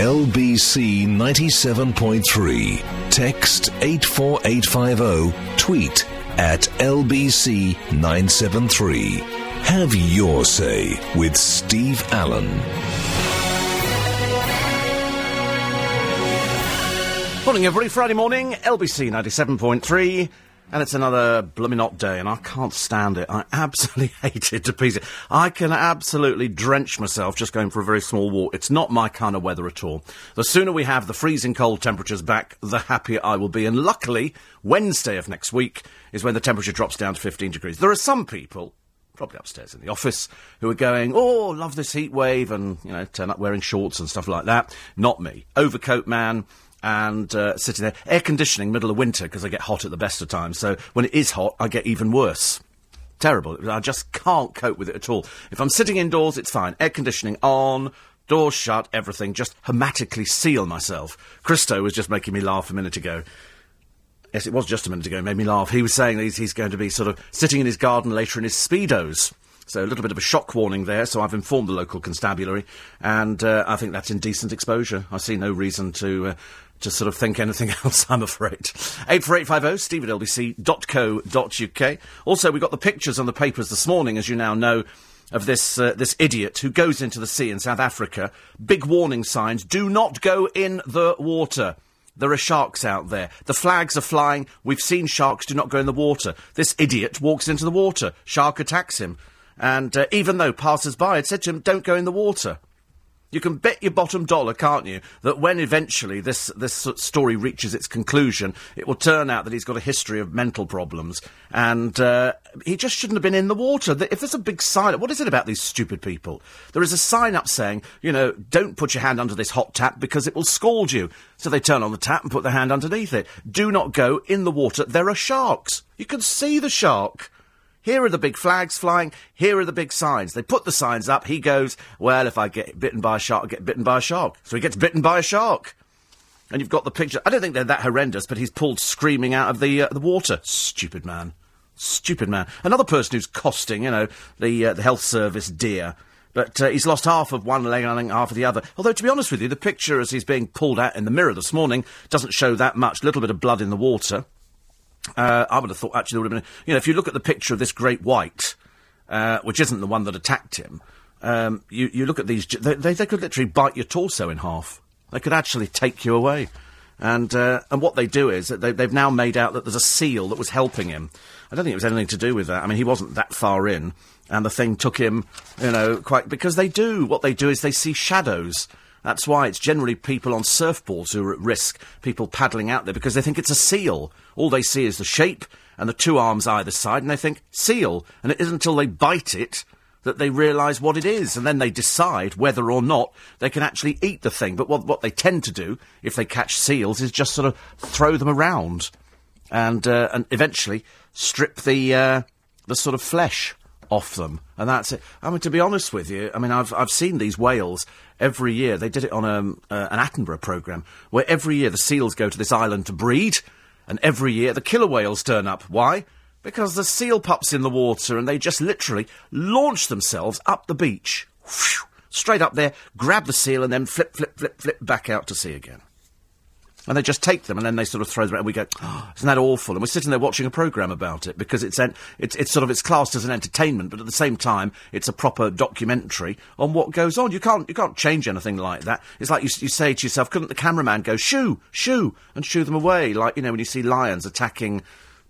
LBC 97.3. Text 84850. Tweet at LBC 973. Have your say with Steve Allen. Morning, every Friday morning, LBC 97.3. And it's another blooming hot day, and I can't stand it. I absolutely hate it to pieces. I can absolutely drench myself just going for a very small walk. It's not my kind of weather at all. The sooner we have the freezing cold temperatures back, the happier I will be. And luckily, Wednesday of next week is when the temperature drops down to 15 degrees. There are some people, probably upstairs in the office, who are going, oh, love this heat wave, and, you know, turn up wearing shorts and stuff like that. Not me. Overcoat man. And sitting there. Air conditioning, middle of winter, because I get hot at the best of times. So when it is hot, I get even worse. Terrible. I just can't cope with it at all. If I'm sitting indoors, it's fine. Air conditioning on, doors shut, everything. Just hermetically seal myself. Christo was just making me laugh a minute ago. Yes, it was just a minute ago. It made me laugh. He was saying that he's going to be sort of sitting in his garden later in his Speedos. So a little bit of a shock warning there, so I've informed the local constabulary, and I think that's indecent exposure. I see no reason to sort of think anything else, I'm afraid. 84850, steve at lbc.co.uk. Also, we got the pictures on the papers this morning, as you now know, of this idiot who goes into the sea in South Africa. Big warning signs, do not go in the water. There are sharks out there. The flags are flying. We've seen sharks, do not go in the water. This idiot walks into the water. Shark attacks him. And even though passers-by had said to him, don't go in the water. You can bet your bottom dollar, can't you, that when eventually this story reaches its conclusion, it will turn out that he's got a history of mental problems. And he just shouldn't have been in the water. If there's a big sign up, what is it about these stupid people? There is a sign up saying, you know, don't put your hand under this hot tap because it will scald you. So they turn on the tap and put their hand underneath it. Do not go in the water. There are sharks. You can see the shark. Here are the big flags flying, here are the big signs. They put the signs up, he goes, well, if I get bitten by a shark, I'll get bitten by a shark. So he gets bitten by a shark. And you've got the picture. I don't think they're that horrendous, but he's pulled screaming out of the water. Stupid man. Stupid man. Another person who's costing, you know, the health service dear. But he's lost half of one leg and half of the other. Although, to be honest with you, the picture as he's being pulled out in the mirror this morning doesn't show that much. Little bit of blood in the water. I would have thought, actually, there would have been... You know, if you look at the picture of this great white, which isn't the one that attacked him, you look at these... They could literally bite your torso in half. They could actually take you away. And what they do is that they've now made out that there's a seal that was helping him. I don't think it was anything to do with that. I mean, he wasn't that far in, and the thing took him, you know, quite... Because they do. What they do is they see shadows. That's why it's generally people on surfboards who are at risk, people paddling out there, because they think it's a seal. All they see is the shape and the two arms either side, and they think, seal. And it isn't until they bite it that they realise what it is, and then they decide whether or not they can actually eat the thing. But what they tend to do, if they catch seals, is just sort of throw them around and eventually strip the sort of flesh off them, and that's it. I mean, to be honest with you, I mean, I've seen these whales every year. They did it on an Attenborough programme, where every year the seals go to this island to breed, and every year the killer whales turn up. Why? Because the seal pups in the water, and they just literally launch themselves up the beach, straight up there, grab the seal, and then flip, flip, flip, flip back out to sea again. And they just take them, and then they sort of throw them out, and we go, oh, isn't that awful? And we're sitting there watching a programme about it, because it's classed as an entertainment, but at the same time, it's a proper documentary on what goes on. You can't change anything like that. It's like you say to yourself, couldn't the cameraman go, shoo, shoo, and shoo them away? Like, you know, when you see lions attacking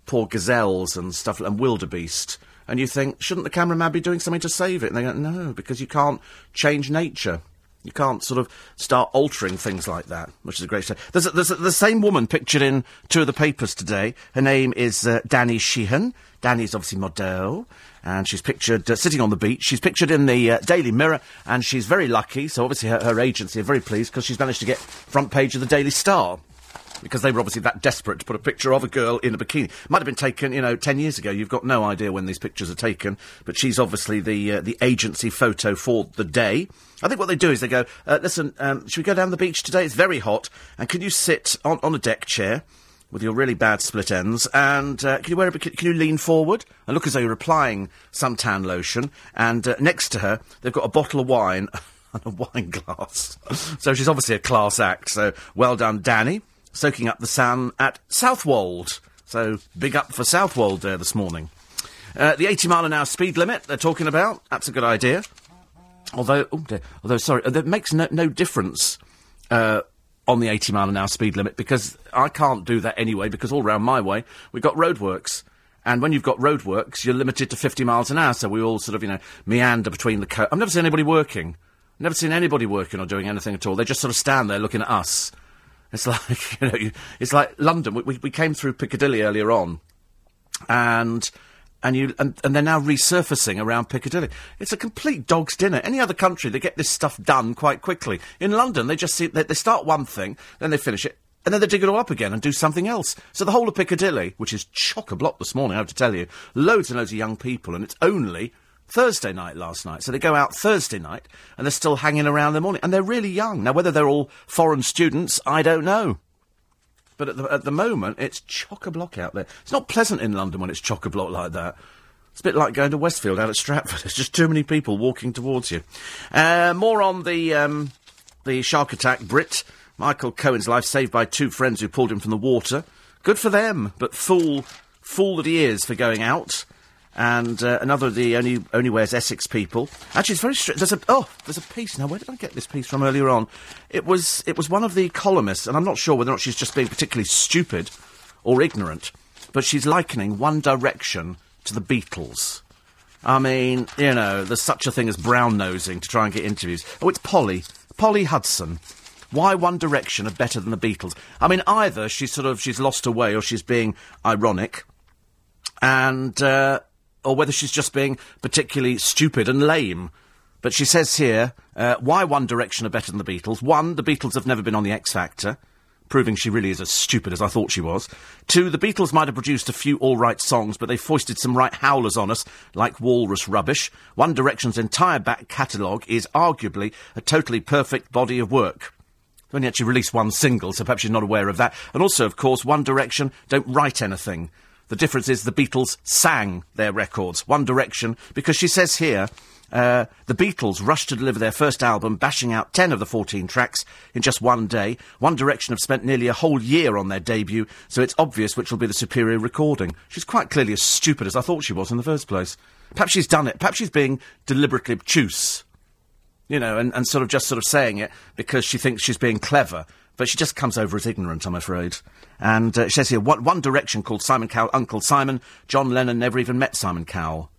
poor gazelles and stuff, and wildebeest, and you think, shouldn't the cameraman be doing something to save it? And they go, no, because you can't change nature. You can't sort of start altering things like that, which is a great... There's the same woman pictured in two of the papers today. Her name is Danny Sheehan. Danny's obviously Modell, and she's pictured sitting on the beach. She's pictured in the Daily Mirror, and she's very lucky, so obviously her agency are very pleased, because she's managed to get front page of the Daily Star, because they were obviously that desperate to put a picture of a girl in a bikini. Might have been taken, you know, 10 years ago. You've got no idea when these pictures are taken, but she's obviously the agency photo for the day. I think what they do is they go, listen, should we go down the beach today? It's very hot, and can you sit on a deck chair with your really bad split ends, and can you lean forward and look as though you're applying some tan lotion, and next to her, they've got a bottle of wine... and a wine glass. So she's obviously a class act, so well done, Danny. Soaking up the sun at Southwold. So big up for Southwold there this morning. The 80-mile-an-hour speed limit they're talking about, that's a good idea. Although, that makes no difference on the 80-mile-an-hour speed limit, because I can't do that anyway, because all round my way we've got roadworks. And when you've got roadworks, you're limited to 50 miles an hour, so we all sort of, meander between the I've never seen anybody working. Never seen anybody working or doing anything at all. They just sort of stand there looking at us. It's like, it's like London. We came through Piccadilly earlier on, and they're now resurfacing around Piccadilly. It's a complete dog's dinner. Any other country, they get this stuff done quite quickly. In London, they start one thing, then they finish it, and then they dig it all up again and do something else. So the whole of Piccadilly, which is chock-a-block this morning, I have to tell you, loads and loads of young people, and it's only Thursday night last night. So they go out Thursday night, and they're still hanging around in the morning. And they're really young. Now, whether they're all foreign students, I don't know. But at the moment, it's chock-a-block out there. It's not pleasant in London when it's chock-a-block like that. It's a bit like going to Westfield out at Stratford. There's just too many people walking towards you. More on the shark attack. Brit Michael Cohen's life saved by two friends who pulled him from the water. Good for them, but fool that he is for going out. And another of the only wears Essex people. Actually, it's very strange. There's a piece. Now, where did I get this piece from earlier on? It was one of the columnists, and I'm not sure whether or not she's just being particularly stupid or ignorant, but she's likening One Direction to the Beatles. I mean, there's such a thing as brown-nosing to try and get interviews. Oh, it's Polly Hudson. Why One Direction are better than the Beatles? I mean, either she's lost her way or she's being ironic, and or whether she's just being particularly stupid and lame. But she says here, why One Direction are better than the Beatles. One, the Beatles have never been on the X Factor, proving she really is as stupid as I thought she was. Two, the Beatles might have produced a few all-right songs, but they foisted some right howlers on us, like walrus rubbish. One Direction's entire back catalogue is arguably a totally perfect body of work. They only actually released one single, so perhaps she's not aware of that. And also, of course, One Direction don't write anything. The difference is the Beatles sang their records. One Direction, because she says here, the Beatles rushed to deliver their first album, bashing out 10 of the 14 tracks in just one day. One Direction have spent nearly a whole year on their debut, so it's obvious which will be the superior recording. She's quite clearly as stupid as I thought she was in the first place. Perhaps she's done it. Perhaps she's being deliberately obtuse, and sort of saying it because she thinks she's being clever. But she just comes over as ignorant, I'm afraid. And she says here, One Direction called Simon Cowell Uncle Simon. John Lennon never even met Simon Cowell.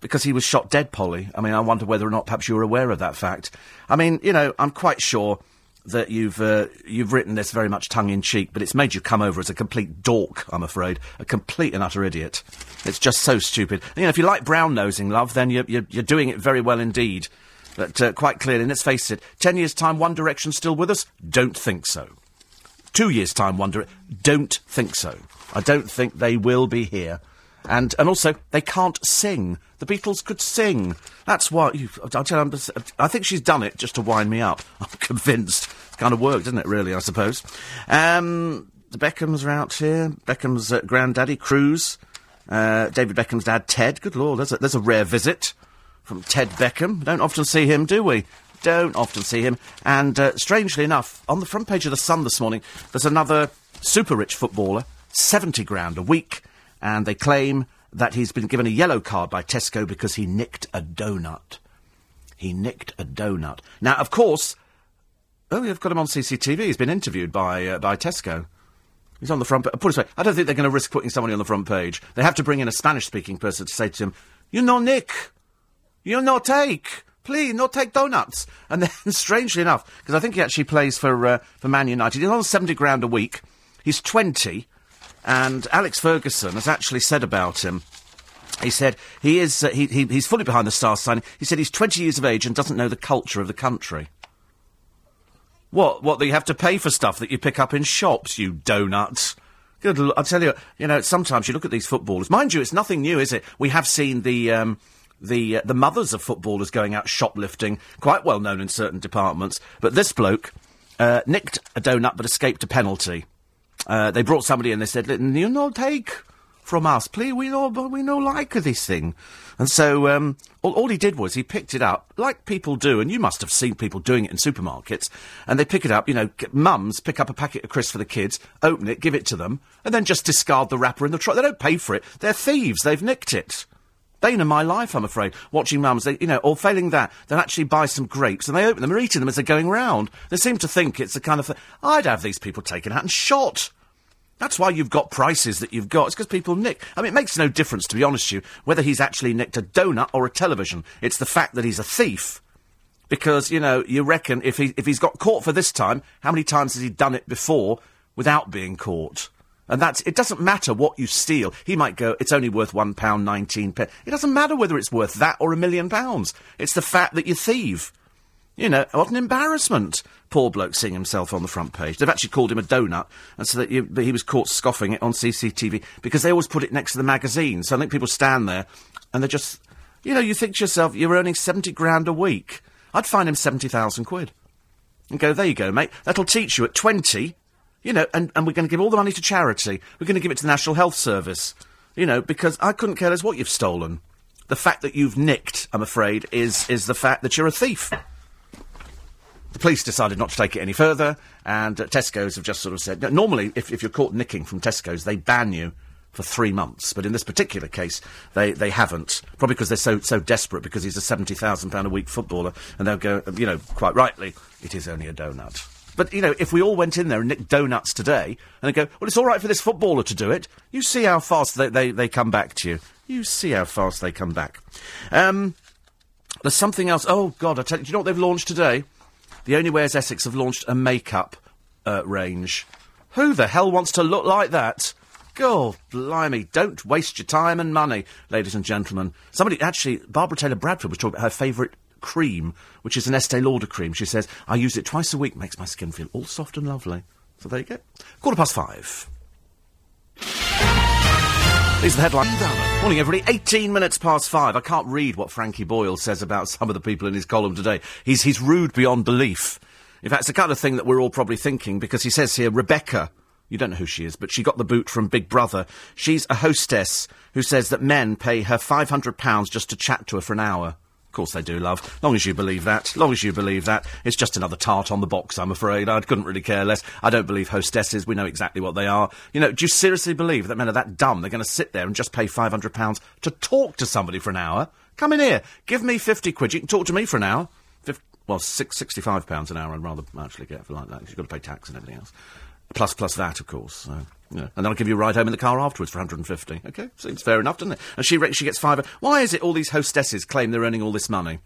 Because he was shot dead, Polly. I mean, I wonder whether or not perhaps you were aware of that fact. I mean, I'm quite sure that you've written this very much tongue-in-cheek, but it's made you come over as a complete dork, I'm afraid. A complete and utter idiot. It's just so stupid. And, if you like brown-nosing, love, then you're doing it very well indeed. But quite clearly, let's face it, 10 years' time, One Direction still with us? Don't think so. 2 years' time, One Direction? Don't think so. I don't think they will be here. And also, they can't sing. The Beatles could sing. That's why... I think she's done it just to wind me up. I'm convinced. It's kind of worked, isn't it, really, I suppose? The Beckhams are out here. Beckham's granddaddy, Cruz. David Beckham's dad, Ted. Good Lord, there's a rare visit. From Ted Beckham. Don't often see him, do we? Don't often see him. And strangely enough, on the front page of The Sun this morning, there's another super-rich footballer, 70 grand a week, and they claim that he's been given a yellow card by Tesco because he nicked a donut. He nicked a donut. Now, of course, they've got him on CCTV. He's been interviewed by Tesco. He's on the front page. Put it this way, I don't think they're going to risk putting somebody on the front page. They have to bring in a Spanish-speaking person to say to him, "You know, Nick... you no take, please, no take donuts." And then, strangely enough, because I think he actually plays for Man United, he's on 70 grand a week, he's 20, and Alex Ferguson has actually said about him, he said, he is, he's fully behind the star signing, he said he's 20 years of age and doesn't know the culture of the country. What, that you have to pay for stuff that you pick up in shops, you donuts? Good, I'll tell you, sometimes you look at these footballers, mind you, it's nothing new, is it? We have seen the mothers of footballers going out shoplifting, quite well known in certain departments. But this bloke nicked a donut but escaped a penalty. They brought somebody in, they said, "You no take, from us. Please, we no like this thing. And so all he did was he picked it up, like people do, and you must have seen people doing it in supermarkets, and they pick it up, you know, mums pick up a packet of crisps for the kids, open it, give it to them, and then just discard the wrapper in the trolley. They don't pay for it. They're thieves. They've nicked it. Bane of my life, I'm afraid, watching mums, they, you know, or failing that, they'll actually buy some grapes and they open them or eating them as they're going round. They seem to think it's the kind of thing. I'd have these people taken out and shot. That's why you've got prices that you've got. It's because people nick. I mean, it makes no difference, to be honest with you, whether he's actually nicked a donut or a television. It's the fact that he's a thief. Because, you know, you reckon if he's got caught for this time, how many times has he done it before without being caught? And that's... It doesn't matter what you steal. He might go, it's only worth £1.19. It doesn't matter whether it's worth that or £1 million. It's the fact that you thieve. You know, what an embarrassment. Poor bloke seeing himself on the front page. They've actually called him a donut, and so that he was caught scoffing it on CCTV, because they always put it next to the magazine. So I think people stand there, and they're just... You know, you think to yourself, you're earning 70 grand a week. I'd fine him 70,000 quid. And go, there you go, mate. That'll teach you at 20... You know, and we're going to give all the money to charity. We're going to give it to the National Health Service. You know, because I couldn't care less what you've stolen. The fact that you've nicked, I'm afraid, is the fact that you're a thief. The police decided not to take it any further, and Tesco's have just sort of said... Normally, if you're caught nicking from Tesco's, they ban you for 3 months. But in this particular case, they haven't. Probably because they're so desperate, because he's a £70,000 a week footballer, and they'll go, you know, quite rightly, it is only a donut. But, you know, if we all went in there and nicked donuts today, and they go, well, it's all right for this footballer to do it, you see how fast they come back to you. You see how fast they come back. There's something else. Oh, God, I tell you, do you know what they've launched today? The Only Wears Essex have launched a makeup range. Who the hell wants to look like that? God, blimey, don't waste your time and money, ladies and gentlemen. Somebody, actually, Barbara Taylor Bradford was talking about her favourite cream, which is an Estee Lauder cream. She says, I use it twice a week, makes my skin feel all soft and lovely. So there you go. 5:15. These are the headlines. Morning, everybody. 5:18. I can't read what Frankie Boyle says about some of the people in his column today. He's rude beyond belief. In fact, it's the kind of thing that we're all probably thinking, because he says here, Rebecca... You don't know who she is, but she got the boot from Big Brother. She's a hostess who says that men pay her £500 just to chat to her for an hour. Of course they do, love. Long as you believe that. Long as you believe that. It's just another tart on the box, I'm afraid. I couldn't really care less. I don't believe hostesses. We know exactly what they are. You know, do you seriously believe that men are that dumb? They're going to sit there and just pay £500 to talk to somebody for an hour? Come in here. Give me 50 quid. You can talk to me for an hour. £65 an hour I'd rather actually get for like that, because you've got to pay tax and everything else. Plus that, of course. So, you know. And then I'll give you a ride home in the car afterwards for 150. OK? Seems fair enough, doesn't it? And she gets £5. Why is it all these hostesses claim they're earning all this money?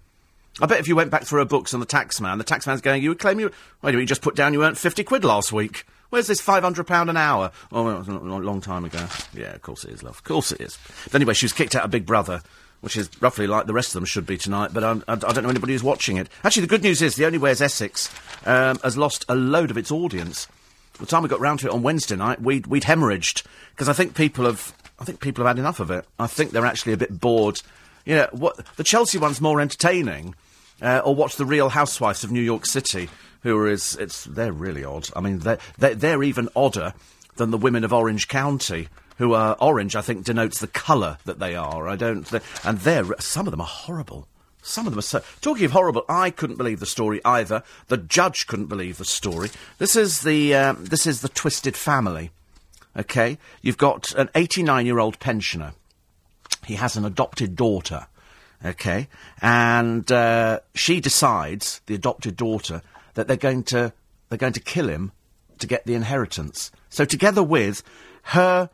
I bet if you went back through her books on the taxman's going, you would claim you... Wait a minute, you just put down you earned 50 quid last week. Where's this £500 an hour? Oh, well, it was a long time ago. Yeah, of course it is, love. Of course it is. But anyway, she was kicked out of Big Brother, which is roughly like the rest of them should be tonight, but I don't know anybody who's watching it. Actually, the good news is The Only Wears Essex has lost a load of its audience. By the time we got round to it on Wednesday night, we'd hemorrhaged, because I think people have had enough of it. I think they're actually a bit bored. You know, what the Chelsea one's more entertaining, or watch The Real Housewives of New York City, they're really odd. I mean, they're even odder than the women of Orange County, who are orange. I think denotes the colour that they are. Some of them are horrible. Some of them are so... Talking of horrible, I couldn't believe the story either. The judge couldn't believe the story. This is the Twisted Family, OK? You've got an 89-year-old pensioner. He has an adopted daughter, OK? And she decides, the adopted daughter, that they're going to kill him to get the inheritance. So together with her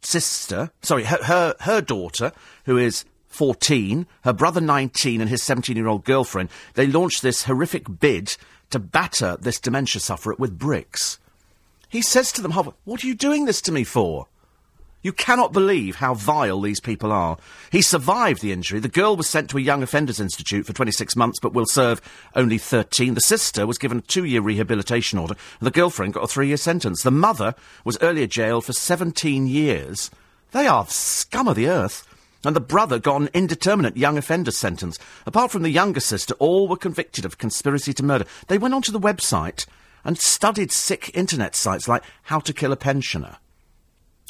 sister... Sorry, her daughter, who is... 14, her brother 19 and his 17-year-old girlfriend, they launched this horrific bid to batter this dementia sufferer with bricks. He says to them, what are you doing this to me for? You cannot believe how vile these people are. He survived the injury. The girl was sent to a young offenders institute for 26 months but will serve only 13. The sister was given a 2-year rehabilitation order, and the girlfriend got a 3-year sentence. The mother was earlier jailed for 17 years. They are scum of the earth. And the brother got an indeterminate young offender sentence. Apart from the younger sister, all were convicted of conspiracy to murder. They went onto the website and studied sick internet sites like How to Kill a Pensioner.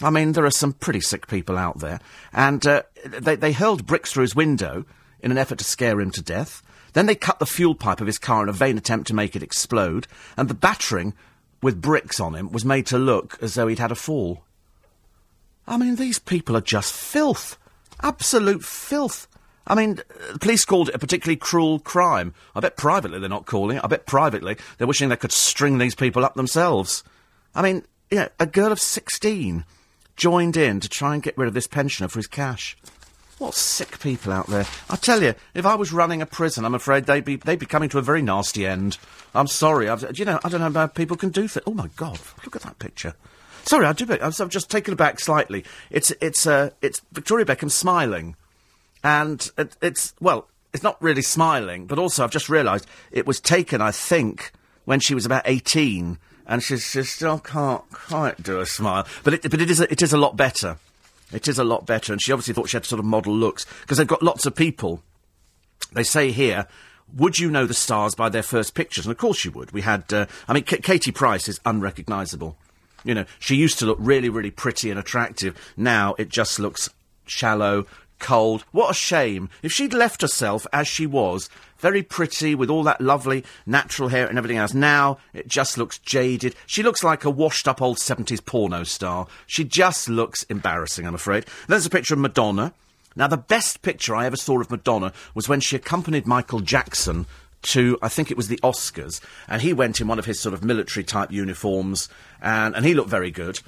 I mean, there are some pretty sick people out there. And they hurled bricks through his window in an effort to scare him to death. Then they cut the fuel pipe of his car in a vain attempt to make it explode. And the battering with bricks on him was made to look as though he'd had a fall. I mean, these people are just filth. Absolute filth. I mean, the police called it a particularly cruel crime. I bet privately they're not calling it. I bet privately they're wishing they could string these people up themselves. I mean, you know, a girl of 16 joined in to try and get rid of this pensioner for his cash. What sick people out there. I tell you, if I was running a prison, I'm afraid they'd be coming to a very nasty end. I'm sorry. I don't know how people can do things. Oh, my God. Look at that picture. Sorry, I've just taken it back slightly. It's Victoria Beckham smiling. And it's not really smiling, but also I've just realised it was taken, I think, when she was about 18, and she still can't quite do a smile. But it is a lot better. It is a lot better, and she obviously thought she had to sort of model looks, because they've got lots of people. They say here, would you know the stars by their first pictures? And of course you would. We had, Katie Price is unrecognisable. You know, she used to look really, really pretty and attractive. Now it just looks shallow, cold. What a shame. If she'd left herself as she was, very pretty with all that lovely natural hair and everything else, now it just looks jaded. She looks like a washed-up old 70s porno star. She just looks embarrassing, I'm afraid. There's a picture of Madonna. Now, the best picture I ever saw of Madonna was when she accompanied Michael Jackson to, I think it was the Oscars, and he went in one of his sort of military-type uniforms, and he looked very good.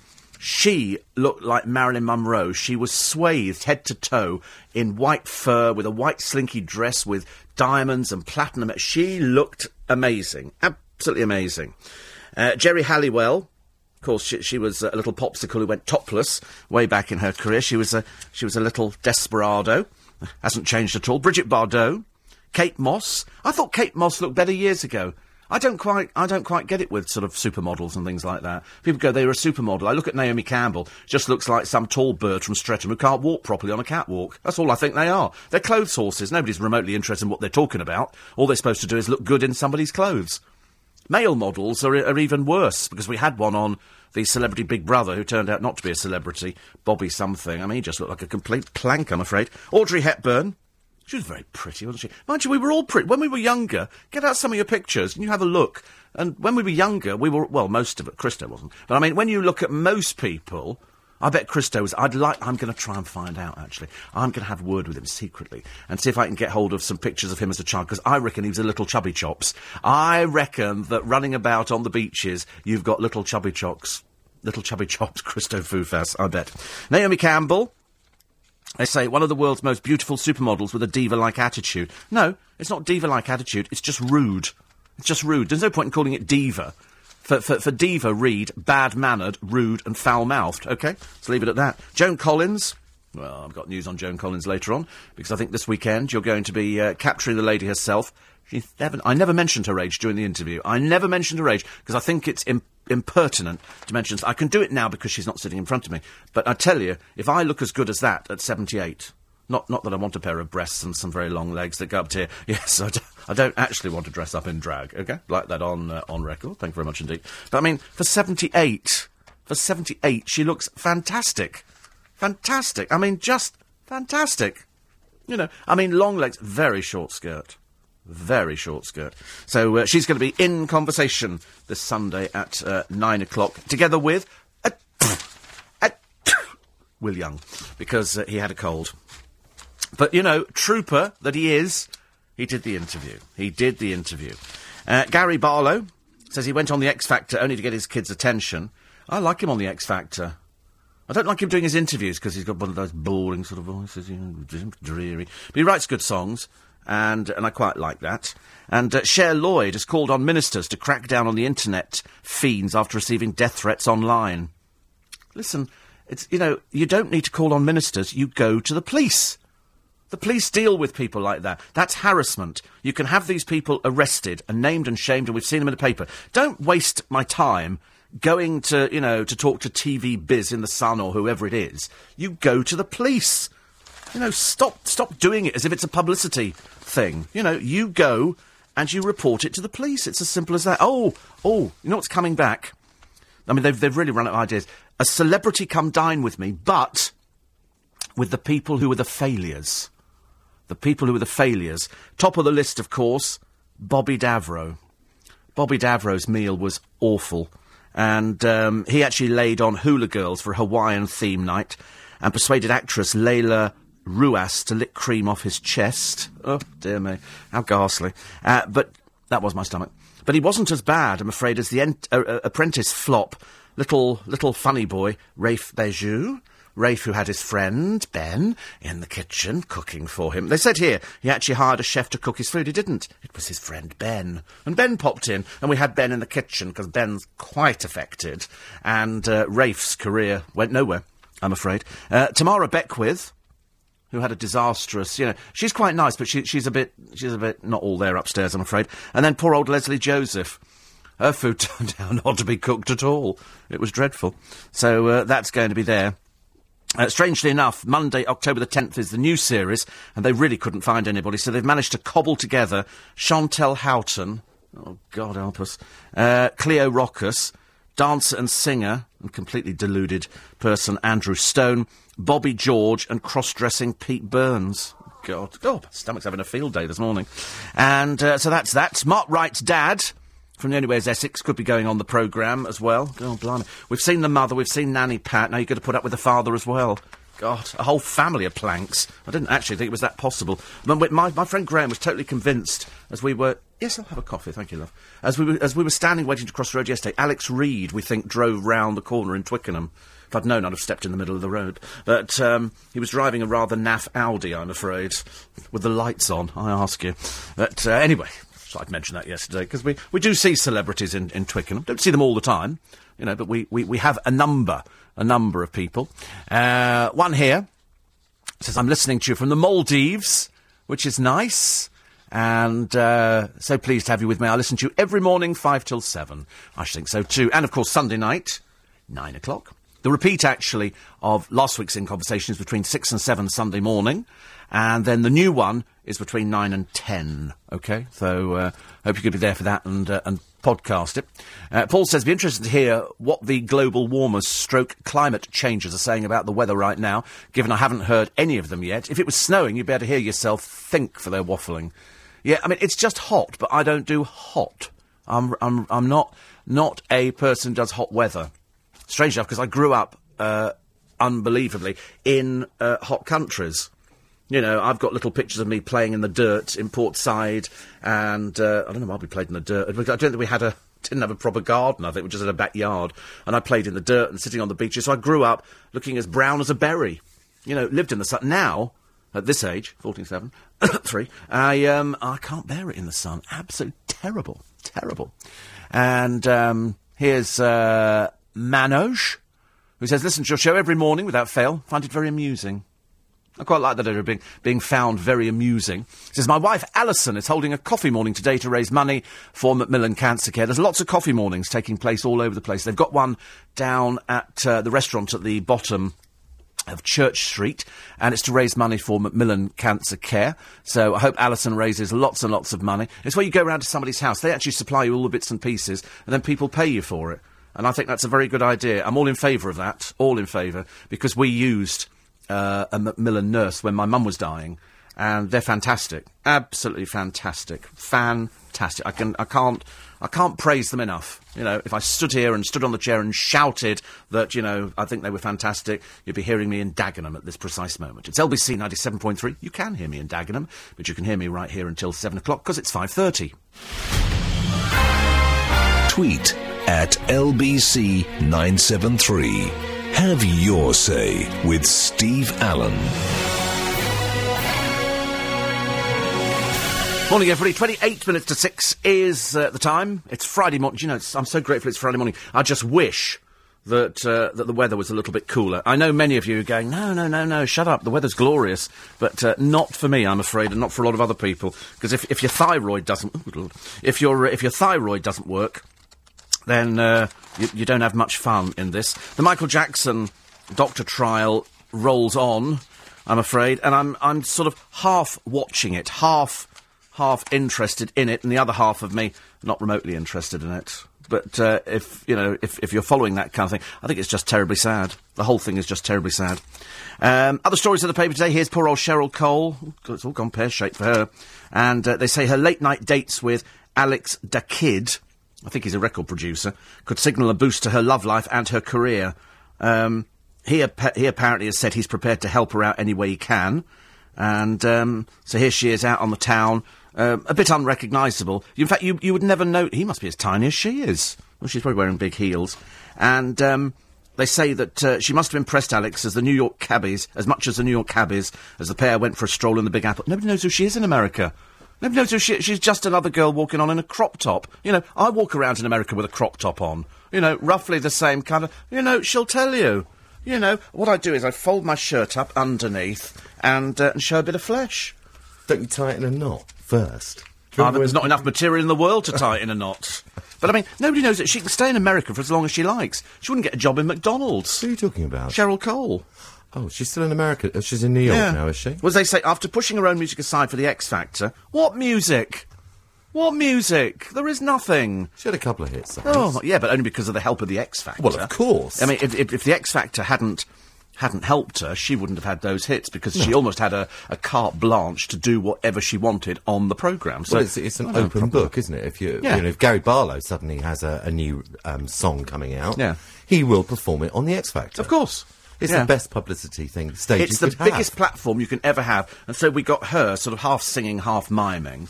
She looked like Marilyn Monroe. She was swathed head to toe in white fur with a white slinky dress with diamonds and platinum. She looked amazing, absolutely amazing. Jerry Halliwell, of course, she was a little popsicle who went topless way back in her career. She was a little desperado. Hasn't changed at all. Bridget Bardot. Kate Moss. I thought Kate Moss looked better years ago. I don't quite get it with sort of supermodels and things like that. People go, they were a supermodel. I look at Naomi Campbell, just looks like some tall bird from Streatham who can't walk properly on a catwalk. That's all I think they are. They're clothes horses. Nobody's remotely interested in what they're talking about. All they're supposed to do is look good in somebody's clothes. Male models are even worse, because we had one on the Celebrity Big Brother who turned out not to be a celebrity, Bobby something. I mean, he just looked like a complete clank, I'm afraid. Audrey Hepburn. She was very pretty, wasn't she? Mind you, we were all pretty. When we were younger, get out some of your pictures and you have a look. And when we were younger, we were... Well, most of it. Christo wasn't. But, I mean, when you look at most people, I bet Christo was... I'm going to try and find out, actually. I'm going to have word with him secretly and see if I can get hold of some pictures of him as a child, because I reckon he was a little chubby chops. I reckon that running about on the beaches, you've got little chubby chops. Little chubby chops, Christo Fufas, I bet. Naomi Campbell... They say, one of the world's most beautiful supermodels with a diva-like attitude. No, it's not diva-like attitude, it's just rude. It's just rude. There's no point in calling it diva. For diva, read bad-mannered, rude and foul-mouthed, OK? Let's leave it at that. Joan Collins. Well, I've got news on Joan Collins later on, because I think this weekend you're going to be capturing the lady herself. I never mentioned her age during the interview. I never mentioned her age, because I think it's impertinent to mention. I can do it now because she's not sitting in front of me. But I tell you, if I look as good as that at 78, not that I want a pair of breasts and some very long legs that go up to here. Yes, I don't actually want to dress up in drag, OK? Like that on record. Thank you very much indeed. But, I mean, for 78, she looks fantastic. Fantastic. I mean, just fantastic. You know, I mean, long legs, very short skirt. Very short skirt. So she's going to be in conversation this Sunday at 9 o'clock, together with Will Young, because he had a cold. But, you know, trooper that he is, he did the interview. Gary Barlow says he went on The X Factor only to get his kids' attention. I like him on The X Factor. I don't like him doing his interviews because he's got one of those boring sort of voices, you know, dreary. But he writes good songs. And I quite like that. And Cher Lloyd has called on ministers to crack down on the internet fiends after receiving death threats online. Listen, it's, you know, you don't need to call on ministers. You go to the police. The police deal with people like that. That's harassment. You can have these people arrested and named and shamed, and we've seen them in the paper. Don't waste my time going to, you know, to talk to TV Biz in The Sun or whoever it is. You go to the police. You know, stop doing it as if it's a publicity thing. You know, you go and you report it to the police. It's as simple as that. Oh, you know what's coming back? I mean, they've really run out of ideas. a celebrity come dine with me, but with the people who were the failures. The people who were the failures. Top of the list, of course, Bobby Davro. Bobby Davro's meal was awful. And he actually laid on hula girls for a Hawaiian theme night and persuaded actress Leila Ruas to lick cream off his chest. Oh, dear me. How ghastly. But that was my stomach. But he wasn't as bad, I'm afraid, as the Apprentice flop, little funny boy, Rafe Bejou. Rafe, who had his friend, Ben, in the kitchen cooking for him. They said here he actually hired a chef to cook his food. He didn't. It was his friend, Ben. And Ben popped in, and we had Ben in the kitchen, because Ben's quite affected. And Rafe's career went nowhere, I'm afraid. Tamara Beckwith, who had a disastrous, she's quite nice, but she's a bit not all there upstairs, I'm afraid. And then poor old Leslie Joseph. Her food turned out not to be cooked at all. It was dreadful. So that's going to be there. Strangely enough, Monday, October the 10th, is the new series, and they really couldn't find anybody, so they've managed to cobble together Chantel Houghton, oh, God help us, Cleo Rockus, dancer and singer, and completely deluded person, Andrew Stone, Bobby George, and cross-dressing Pete Burns. God, oh, my stomach's having a field day this morning. And so that's that. Mark Wright's dad, from the Only Way Is Essex, could be going on the programme as well. Oh, blimey. We've seen the mother, we've seen Nanny Pat, now you've got to put up with the father as well. God, a whole family of planks. I didn't actually think it was that possible. My friend Graham was totally convinced as we were... Yes, I'll have a coffee, thank you, love. As we were standing waiting to cross the road yesterday, Alex Reid, we think, drove round the corner in Twickenham. If I'd known, I'd have stepped in the middle of the road. But he was driving a rather naff Audi, I'm afraid, with the lights on, I ask you. But anyway... I'd mentioned that yesterday, because we do see celebrities in Twickenham. Don't see them all the time, but we have a number of people. One here says, I'm listening to you from the Maldives, which is nice, and so pleased to have you with me. I listen to you every morning, 5 till 7. I should think so too. And, of course, Sunday night, 9 o'clock. The repeat, actually, of last week's In Conversations between 6 and 7 Sunday morning, and then the new one is between 9 and 10, OK? So, hope you could be there for that and podcast it. Paul says, be interested to hear what the global warmers / climate changers are saying about the weather right now, given I haven't heard any of them yet. If it was snowing, you'd better hear yourself think for their waffling. Yeah, I mean, it's just hot, but I don't do hot. I'm not a person who does hot weather. Strange enough, because I grew up, unbelievably, in hot countries. I've got little pictures of me playing in the dirt in Portside, and I don't know why we played in the dirt. I don't think we didn't have a proper garden, I think, we just had a backyard, and I played in the dirt and sitting on the beaches, so I grew up looking as brown as a berry. Lived in the sun. Now, at this age, 47, 3, I can't bear it in the sun. Absolutely terrible. Terrible. And here's Manoj, who says, listen to your show every morning without fail. Find it very amusing. I quite like that idea of being found very amusing. It says, my wife, Alison, is holding a coffee morning today to raise money for Macmillan Cancer Care. There's lots of coffee mornings taking place all over the place. They've got one down at the restaurant at the bottom of Church Street, and it's to raise money for Macmillan Cancer Care. So I hope Alison raises lots and lots of money. It's where you go round to somebody's house. They actually supply you all the bits and pieces, and then people pay you for it. And I think that's a very good idea. I'm all in favour of that. All in favour. Because we used... a Macmillan nurse when my mum was dying, and they're fantastic, absolutely fantastic. I can't praise them enough. If I stood here and stood on the chair and shouted that, I think they were fantastic, you'd be hearing me in Dagenham at this precise moment. It's LBC 97.3. You can hear me in Dagenham, but you can hear me right here until 7 o'clock, because it's 5:30. Tweet at LBC 973. Have your say with Steve Allen. Morning, everybody. 6:28 is the time. It's Friday morning. I'm so grateful it's Friday morning. I just wish that the weather was a little bit cooler. I know many of you are going, no, shut up, the weather's glorious. But not for me, I'm afraid, and not for a lot of other people. Because if your thyroid doesn't... Oh, Lord. If your thyroid doesn't work... then you don't have much fun in this. The Michael Jackson doctor trial rolls on, I'm afraid, and I'm sort of half watching it, half half interested in it, and the other half of me not remotely interested in it. But if you know, if you're following that kind of thing, I think it's just terribly sad. The whole thing is just terribly sad. Other stories in the paper today. Here's poor old Cheryl Cole. It's all gone pear-shaped for her. And they say her late-night dates with Alex Da Kid, I think he's a record producer, could signal a boost to her love life and her career. He apparently has said he's prepared to help her out any way he can. And so here she is out on the town. A bit unrecognisable. In fact, you would never know. He must be as tiny as she is. Well, she's probably wearing big heels. And they say that she must have impressed Alex as much as the New York cabbies, as the pair went for a stroll in the Big Apple. Nobody knows who she is in America. Nobody knows who she is. She's just another girl walking on in a crop top. You know, I walk around in America with a crop top on. You know, roughly the same kind of... You know, she'll tell you. You know, what I do is I fold my shirt up underneath and show a bit of flesh. Don't you tie it in a knot first? There's not enough material in the world to tie it in a knot. But, I mean, nobody knows that she can stay in America for as long as she likes. She wouldn't get a job in McDonald's. Who are you talking about? Cheryl Cole. Oh, she's still in America. She's in New York now, is she? Well, they say, after pushing her own music aside for the X Factor... What music? What music? There is nothing. She had a couple of hits, though. Oh, yeah, but only because of the help of the X Factor. Well, of course. I mean, if the X Factor hadn't helped her, she wouldn't have had those hits, because she almost had a carte blanche to do whatever she wanted on the programme. So well, it's an open book, isn't it? If you know, if Gary Barlow suddenly has a new song coming out, he will perform it on the X Factor. Of course. It's the best publicity thing the stage It's you the could biggest have. Platform you can ever have, and so we got her sort of half singing, half miming.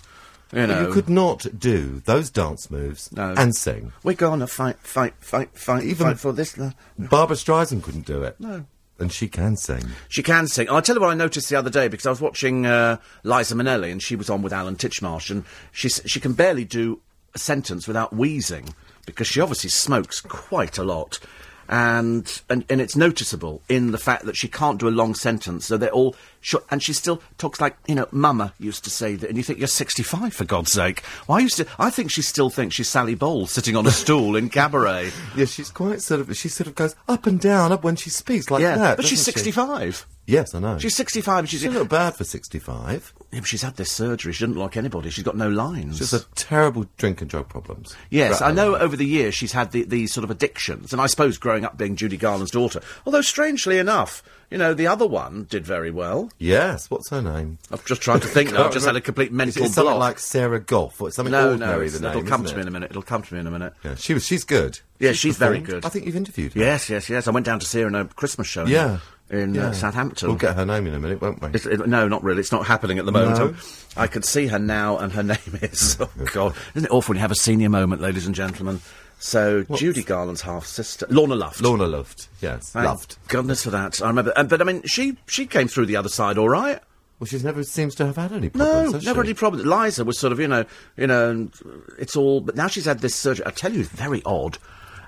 You know. You could not do those dance moves and sing. We're gonna fight, even fight for this. Barbara Streisand couldn't do it. No. And she can sing. She can sing. I'll tell you what I noticed the other day, because I was watching Liza Minnelli, and she was on with Alan Titchmarsh, and she can barely do a sentence without wheezing, because she obviously smokes quite a lot. And it's noticeable in the fact that she can't do a long sentence, so they're all short, and she still talks like, you know, Mama used to say that, and you think, you're 65, for God's sake. Why used to? I think she still thinks she's Sally Bowles sitting on a stool in Cabaret. Yeah, she's quite she sort of goes up and down up when she speaks like that. But she's 65. Yes, I know. She's 65. She doesn't look bad for 65. Yeah, but she's had this surgery. She doesn't like anybody. She's got no lines. She's had terrible drink and drug problems. Yes, I know over the years she's had these sort of addictions. And I suppose growing up being Judy Garland's daughter. Although, strangely enough, you know, the other one did very well. Yes, what's her name? I'm just trying to think now. I've just had a complete mental block. It's something like Sarah Goff or something ordinary. No, it'll come to me in a minute. It'll come to me in a minute. Yeah, she's good. Yeah, she's very good. I think you've interviewed her. Yes. I went down to see her in a Christmas show. Yeah. In Southampton. We'll get her name in a minute, won't we? No, not really. It's not happening at the moment. No. I could see her now, and her name is... Oh, God. Isn't it awful when you have a senior moment, ladies and gentlemen? So, Judy Garland's half-sister... Lorna Luft. Lorna Luft, yes. Luft. Goodness for that. I remember... but, I mean, she came through the other side all right. Well, she never seems to have had any problems, has she? No, never any problems. Liza was sort of, you know, it's all... But now she's had this surgery. I tell you, very odd.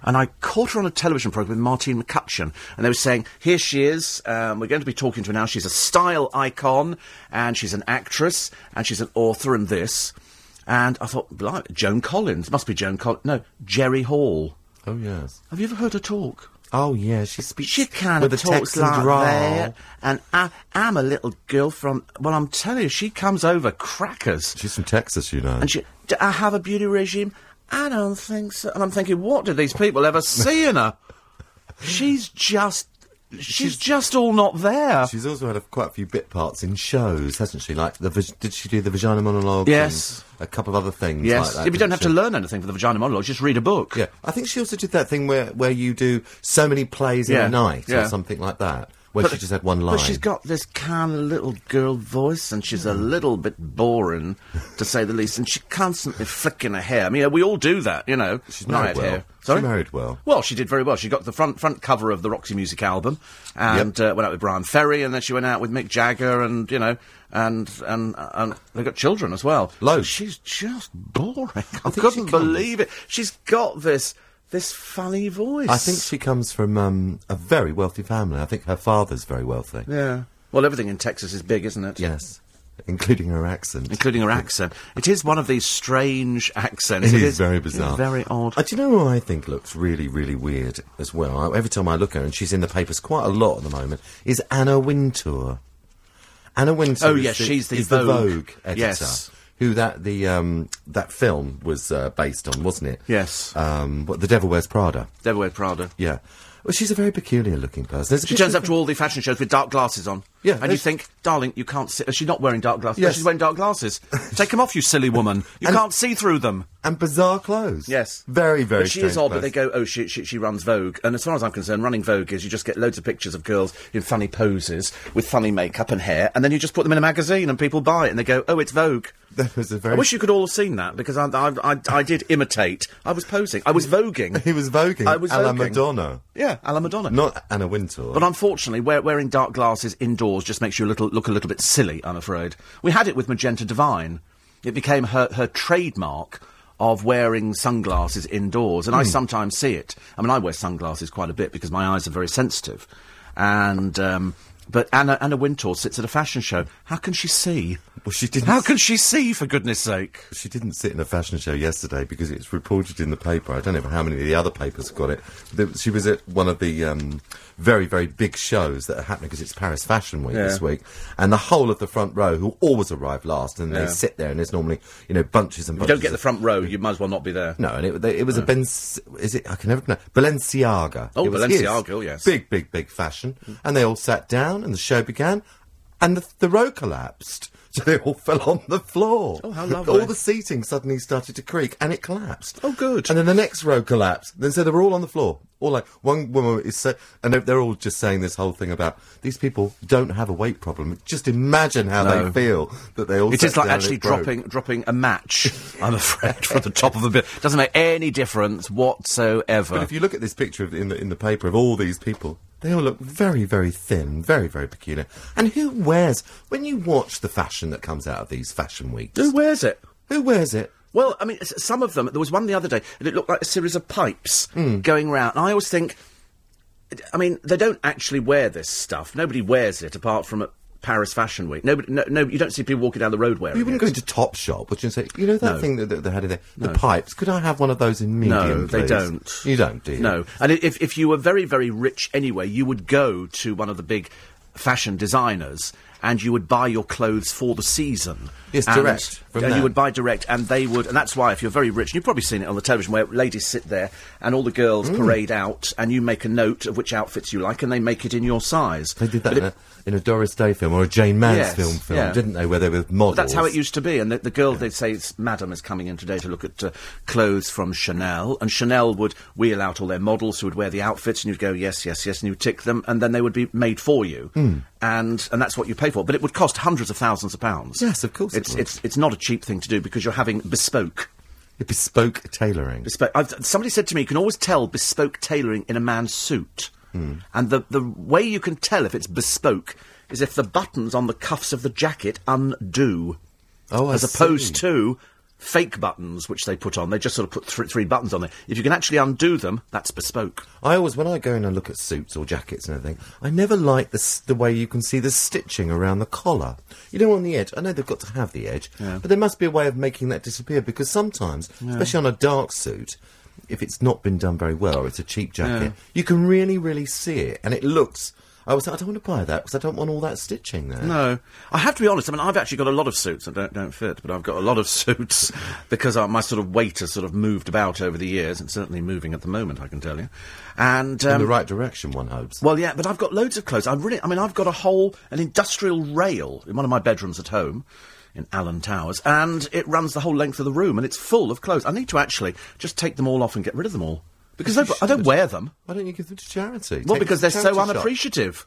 And I caught her on a television programme with Martine McCutcheon, and they were saying, here she is, we're going to be talking to her now, she's a style icon, and she's an actress, and she's an author, and this. And I thought, blimey, Joan Collins, must be Joan Collins, no, Jerry Hall. Oh, yes. Have you ever heard her talk? Oh, yeah, she speaks she kind of talks like that, and I'm a little girl from... Well, I'm telling you, she comes over crackers. She's from Texas, you know. And she... Do I have a beauty regime? I don't think so. And I'm thinking, what did these people ever see in her? She's just all not there. She's also had quite a few bit parts in shows, hasn't she? Like, did she do the Vagina Monologue? Yes. And a couple of other things like that. Yes, you don't have to learn anything for the Vagina Monologue, just read a book. Yeah, I think she also did that thing where you do so many plays in a night or something like that. Well, she just had one line. Well, she's got this kind of little girl voice, and she's a little bit boring, to say the least, and she's constantly flicking her hair. I mean, we all do that, you know. She's married well. Hair. Sorry? She married well. Well, she did very well. She got the front cover of the Roxy Music album, and went out with Brian Ferry, and then she went out with Mick Jagger, and, you know, and they got children as well. Loads. She's just boring. I couldn't believe it. She's got this funny voice. I think she comes from a very wealthy family. I think her father's very wealthy. Yeah. Well, everything in Texas is big, isn't it? Yes. Including her accent. It is one of these strange accents. It is very bizarre. It's very odd. Do you know who I think looks really, really weird as well? Every time I look at her, and she's in the papers quite a lot at the moment, is Anna Wintour. Anna Wintour is the Vogue editor. Yes. who that film was based on, wasn't it? Yes. What, The Devil Wears Prada. Devil Wears Prada. Yeah. Well, she's a very peculiar-looking person. She turns up to all the fashion shows with dark glasses on. Yeah. And you think, darling, you can't see... She's not wearing dark glasses, yes. But she's wearing dark glasses. Take them off, you silly woman. You can't see through them. And bizarre clothes. Yes. Very, very but she is odd, person. But they go, oh, she runs Vogue. And as far as I'm concerned, running Vogue is you just get loads of pictures of girls in funny poses with funny makeup and hair, and then you just put them in a magazine and people buy it and they go, oh, it's Vogue. That was a very... I wish you could all have seen that, because I did imitate. I was posing. I was voguing. He was voguing. I was voguing. A la Madonna. Yeah, a la Madonna. Not Anna Wintour. But unfortunately, wearing dark glasses indoors just makes you look a little bit silly, I'm afraid. We had it with Magenta Devine. It became her trademark of wearing sunglasses indoors, and I sometimes see it. I mean, I wear sunglasses quite a bit because my eyes are very sensitive. And... But Anna Wintour sits at a fashion show. How can she see? Well, she didn't. How can she see, for goodness sake? She didn't sit in a fashion show yesterday because it's reported in the paper. I don't know how many of the other papers have got it. She was at one of the very, very big shows that are happening because it's Paris Fashion Week this week. And the whole of the front row, who always arrive last, and they sit there, and there's normally, you know, bunches and bunches. If you don't get the front row, you might as well not be there. No, and it was a Balenciaga. Oh, Balenciaga, yes. Big, big, big fashion. And they all sat down. And the show began, and the row collapsed, so they all fell on the floor. Oh, how lovely. All the seating suddenly started to creak, and it collapsed. Oh, good. And then the next row collapsed, and so they were all on the floor. All like, one woman is so... And they're all just saying this whole thing about, these people don't have a weight problem. Just imagine how they feel that they all... It is like actually dropping a match, I'm afraid, from the top of a bit. Doesn't make any difference whatsoever. But if you look at this picture in the paper of all these people... They all look very, very thin, very, very peculiar. And who wears... When you watch the fashion that comes out of these fashion weeks... Who wears it? Who wears it? Well, I mean, some of them... There was one the other day, and it looked like a series of pipes going round. And I always think... I mean, they don't actually wear this stuff. Nobody wears it, apart from... Paris Fashion Week. No, you don't see people walking down the road wearing it. You wouldn't go into Topshop, would you, and say, you know that thing that had in there? The pipes. Could I have one of those in medium, please? No, they don't. You don't, do you? No. And if you were very, very rich anyway, you would go to one of the big fashion designers and you would buy your clothes for the season. Yes, direct. You would buy direct, and they would... And that's why, if you're very rich, and you've probably seen it on the television, where ladies sit there and all the girls parade out, and you make a note of which outfits you like, and they make it in your size. They did that in a Doris Day film, or a Jane Mansfield film, didn't they, where they were models? But that's how it used to be, and the girl, they'd say, Madam is coming in today to look at clothes from Chanel, and Chanel would wheel out all their models who would wear the outfits, and you'd go, yes, yes, yes, and you'd tick them, and then they would be made for you. And that's what you pay for. But it would cost hundreds of thousands of pounds. Yes, of course it would. It's not a cheap thing to do because you're having bespoke. Bespoke tailoring. Somebody said to me, you can always tell bespoke tailoring in a man's suit. And the way you can tell if it's bespoke is if the buttons on the cuffs of the jacket undo. Oh, I see. As opposed to fake buttons, which they put on. They just sort of put three buttons on there. If you can actually undo them, that's bespoke. I always, when I go in and look at suits or jackets and everything, I never like the way you can see the stitching around the collar. You know, on the edge. I know they've got to have the edge, but there must be a way of making that disappear, because sometimes, especially on a dark suit, if it's not been done very well, or it's a cheap jacket, you can really, really see it, and it looks... I was like, I don't want to buy that, because I don't want all that stitching there. No. I have to be honest, I mean, I've actually got a lot of suits that don't fit, but I've got a lot of suits because my sort of weight has sort of moved about over the years, and certainly moving at the moment, I can tell you. And in the right direction, one hopes. Well, yeah, but I've got loads of clothes. I've got an industrial rail in one of my bedrooms at home, in Allen Towers, and it runs the whole length of the room, and it's full of clothes. I need to actually just take them all off and get rid of them all. Because I don't wear them. Why don't you give them to charity? Well, because they're so unappreciative.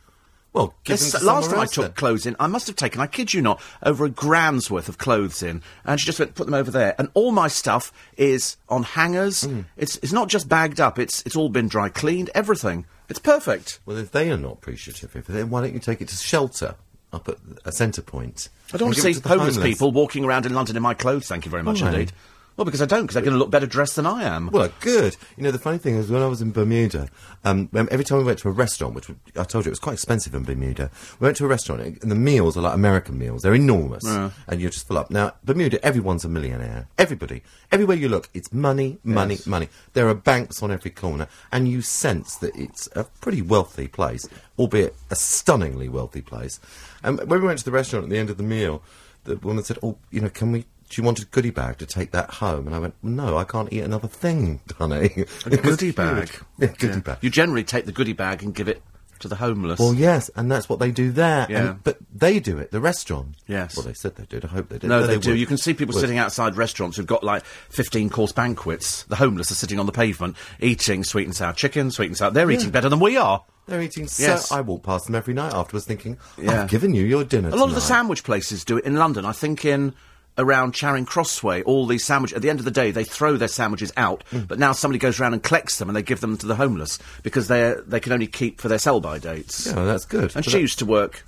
Well, give them to someone else. Last time I took clothes in, I must have taken, I kid you not, over a gram's worth of clothes in. And she just went, put them over there. And all my stuff is on hangers. It's not just bagged up, it's all been dry cleaned, everything. It's perfect. Well, if they are not appreciative, then why don't you take it to shelter up at a centre point? I don't want to see homeless people walking around in London in my clothes, thank you very much indeed. Well, because I don't, because they're going to look better dressed than I am. Well, good. You know, the funny thing is, when I was in Bermuda, every time we went to a restaurant, which I told you, it was quite expensive in Bermuda, we went to a restaurant, and the meals are like American meals. They're enormous. Yeah. And you just fill up. Now, Bermuda, everyone's a millionaire. Everybody. Everywhere you look, it's money, money, money. There are banks on every corner, and you sense that it's a pretty wealthy place, albeit a stunningly wealthy place. And when we went to the restaurant at the end of the meal, the woman said, oh, you know, can we... she wanted goodie bag to take that home, and I went, no, I can't eat another thing, honey. Goodie bag? Yeah, goodie bag. You generally take the goodie bag and give it to the homeless. Well, yes, and that's what they do there. Yeah. But they do it, the restaurant. Yes. Well, they said they did. I hope they did. No, they do. You can see people sitting outside restaurants who've got, like, 15-course banquets. The homeless are sitting on the pavement, eating sweet and sour chicken, sweet and sour... They're eating better than we are. They're eating so... I walk past them every night afterwards thinking, I've given you your dinner tonight. A lot of the sandwich places do it in London. I think in... around Charing Crossway, all these sandwiches... At the end of the day, they throw their sandwiches out, but now somebody goes around and collects them and they give them to the homeless because they can only keep for their sell-by dates. Yeah, well, that's good. And she used to work...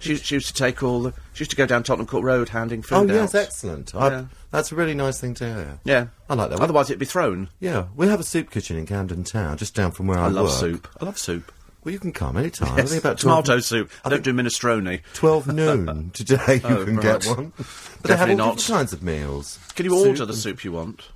She used to take all the... She used to go down Tottenham Court Road handing food out. Oh, yes, excellent. That's a really nice thing to hear. Yeah. I like that one. Otherwise it'd be thrown. Yeah. We have a soup kitchen in Camden Town, just down from where I work. I love soup. I love soup. Well, you can come any time. Yes. I think about tomato soup. I don't do minestrone. 12 noon today you can get one. But they have all different kinds of meals. Can you order the soup you want?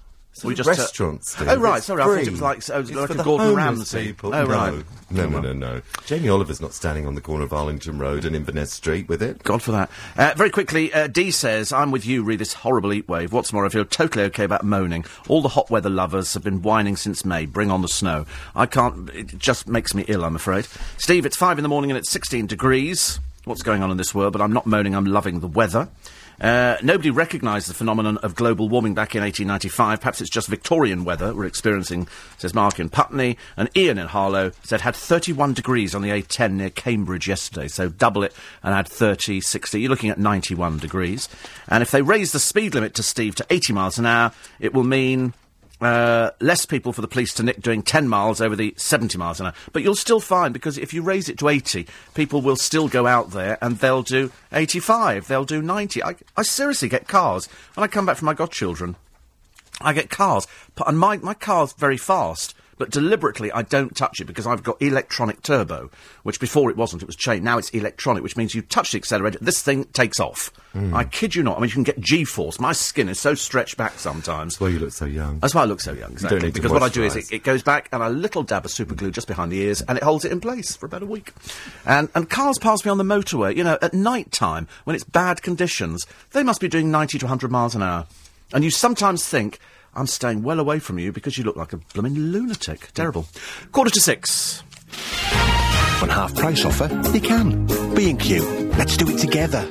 Or you just restaurants. Oh right, sorry, I thought it was like a Gordon Ramsay. People. Oh right. No. Jamie Oliver's not standing on the corner of Arlington Road and Inverness Street with it. God for that. Very quickly, Dee says, I'm with you, Ree, this horrible heat wave. What's more, I feel totally okay about moaning. All the hot weather lovers have been whining since May. Bring on the snow. I can't, it just makes me ill, I'm afraid. Steve, it's 5 in the morning and it's 16 degrees. What's going on in this world? But I'm not moaning, I'm loving the weather. Nobody recognised the phenomenon of global warming back in 1895. Perhaps it's just Victorian weather we're experiencing, says Mark in Putney. And Ian in Harlow said had 31 degrees on the A10 near Cambridge yesterday. So double it and add 30, 60. You're looking at 91 degrees. And if they raise the speed limit to Steve to 80 miles an hour, it will mean... less people for the police to nick doing 10 miles over the 70 miles an hour. But you'll still find, because if you raise it to 80, people will still go out there and they'll do 85, they'll do 90. I seriously get cars. When I come back from my godchildren, I get cars. And my car's very fast, but deliberately I don't touch it because I've got electronic turbo, which before it wasn't, it was chain. Now it's electronic, which means you touch the accelerator, this thing takes off. I kid you not. I mean, you can get G-force. My skin is so stretched back sometimes. That's why you look so young. That's why I look so young, exactly. You don't need because what I do is it goes back and a little dab of super glue just behind the ears and it holds it in place for about a week. And cars pass me on the motorway, you know, at night time, when it's bad conditions, they must be doing 90 to 100 miles an hour. And you sometimes think... I'm staying well away from you because you look like a blooming lunatic. Terrible. 5:45. On half price offer, you can. B&Q. Let's do it together.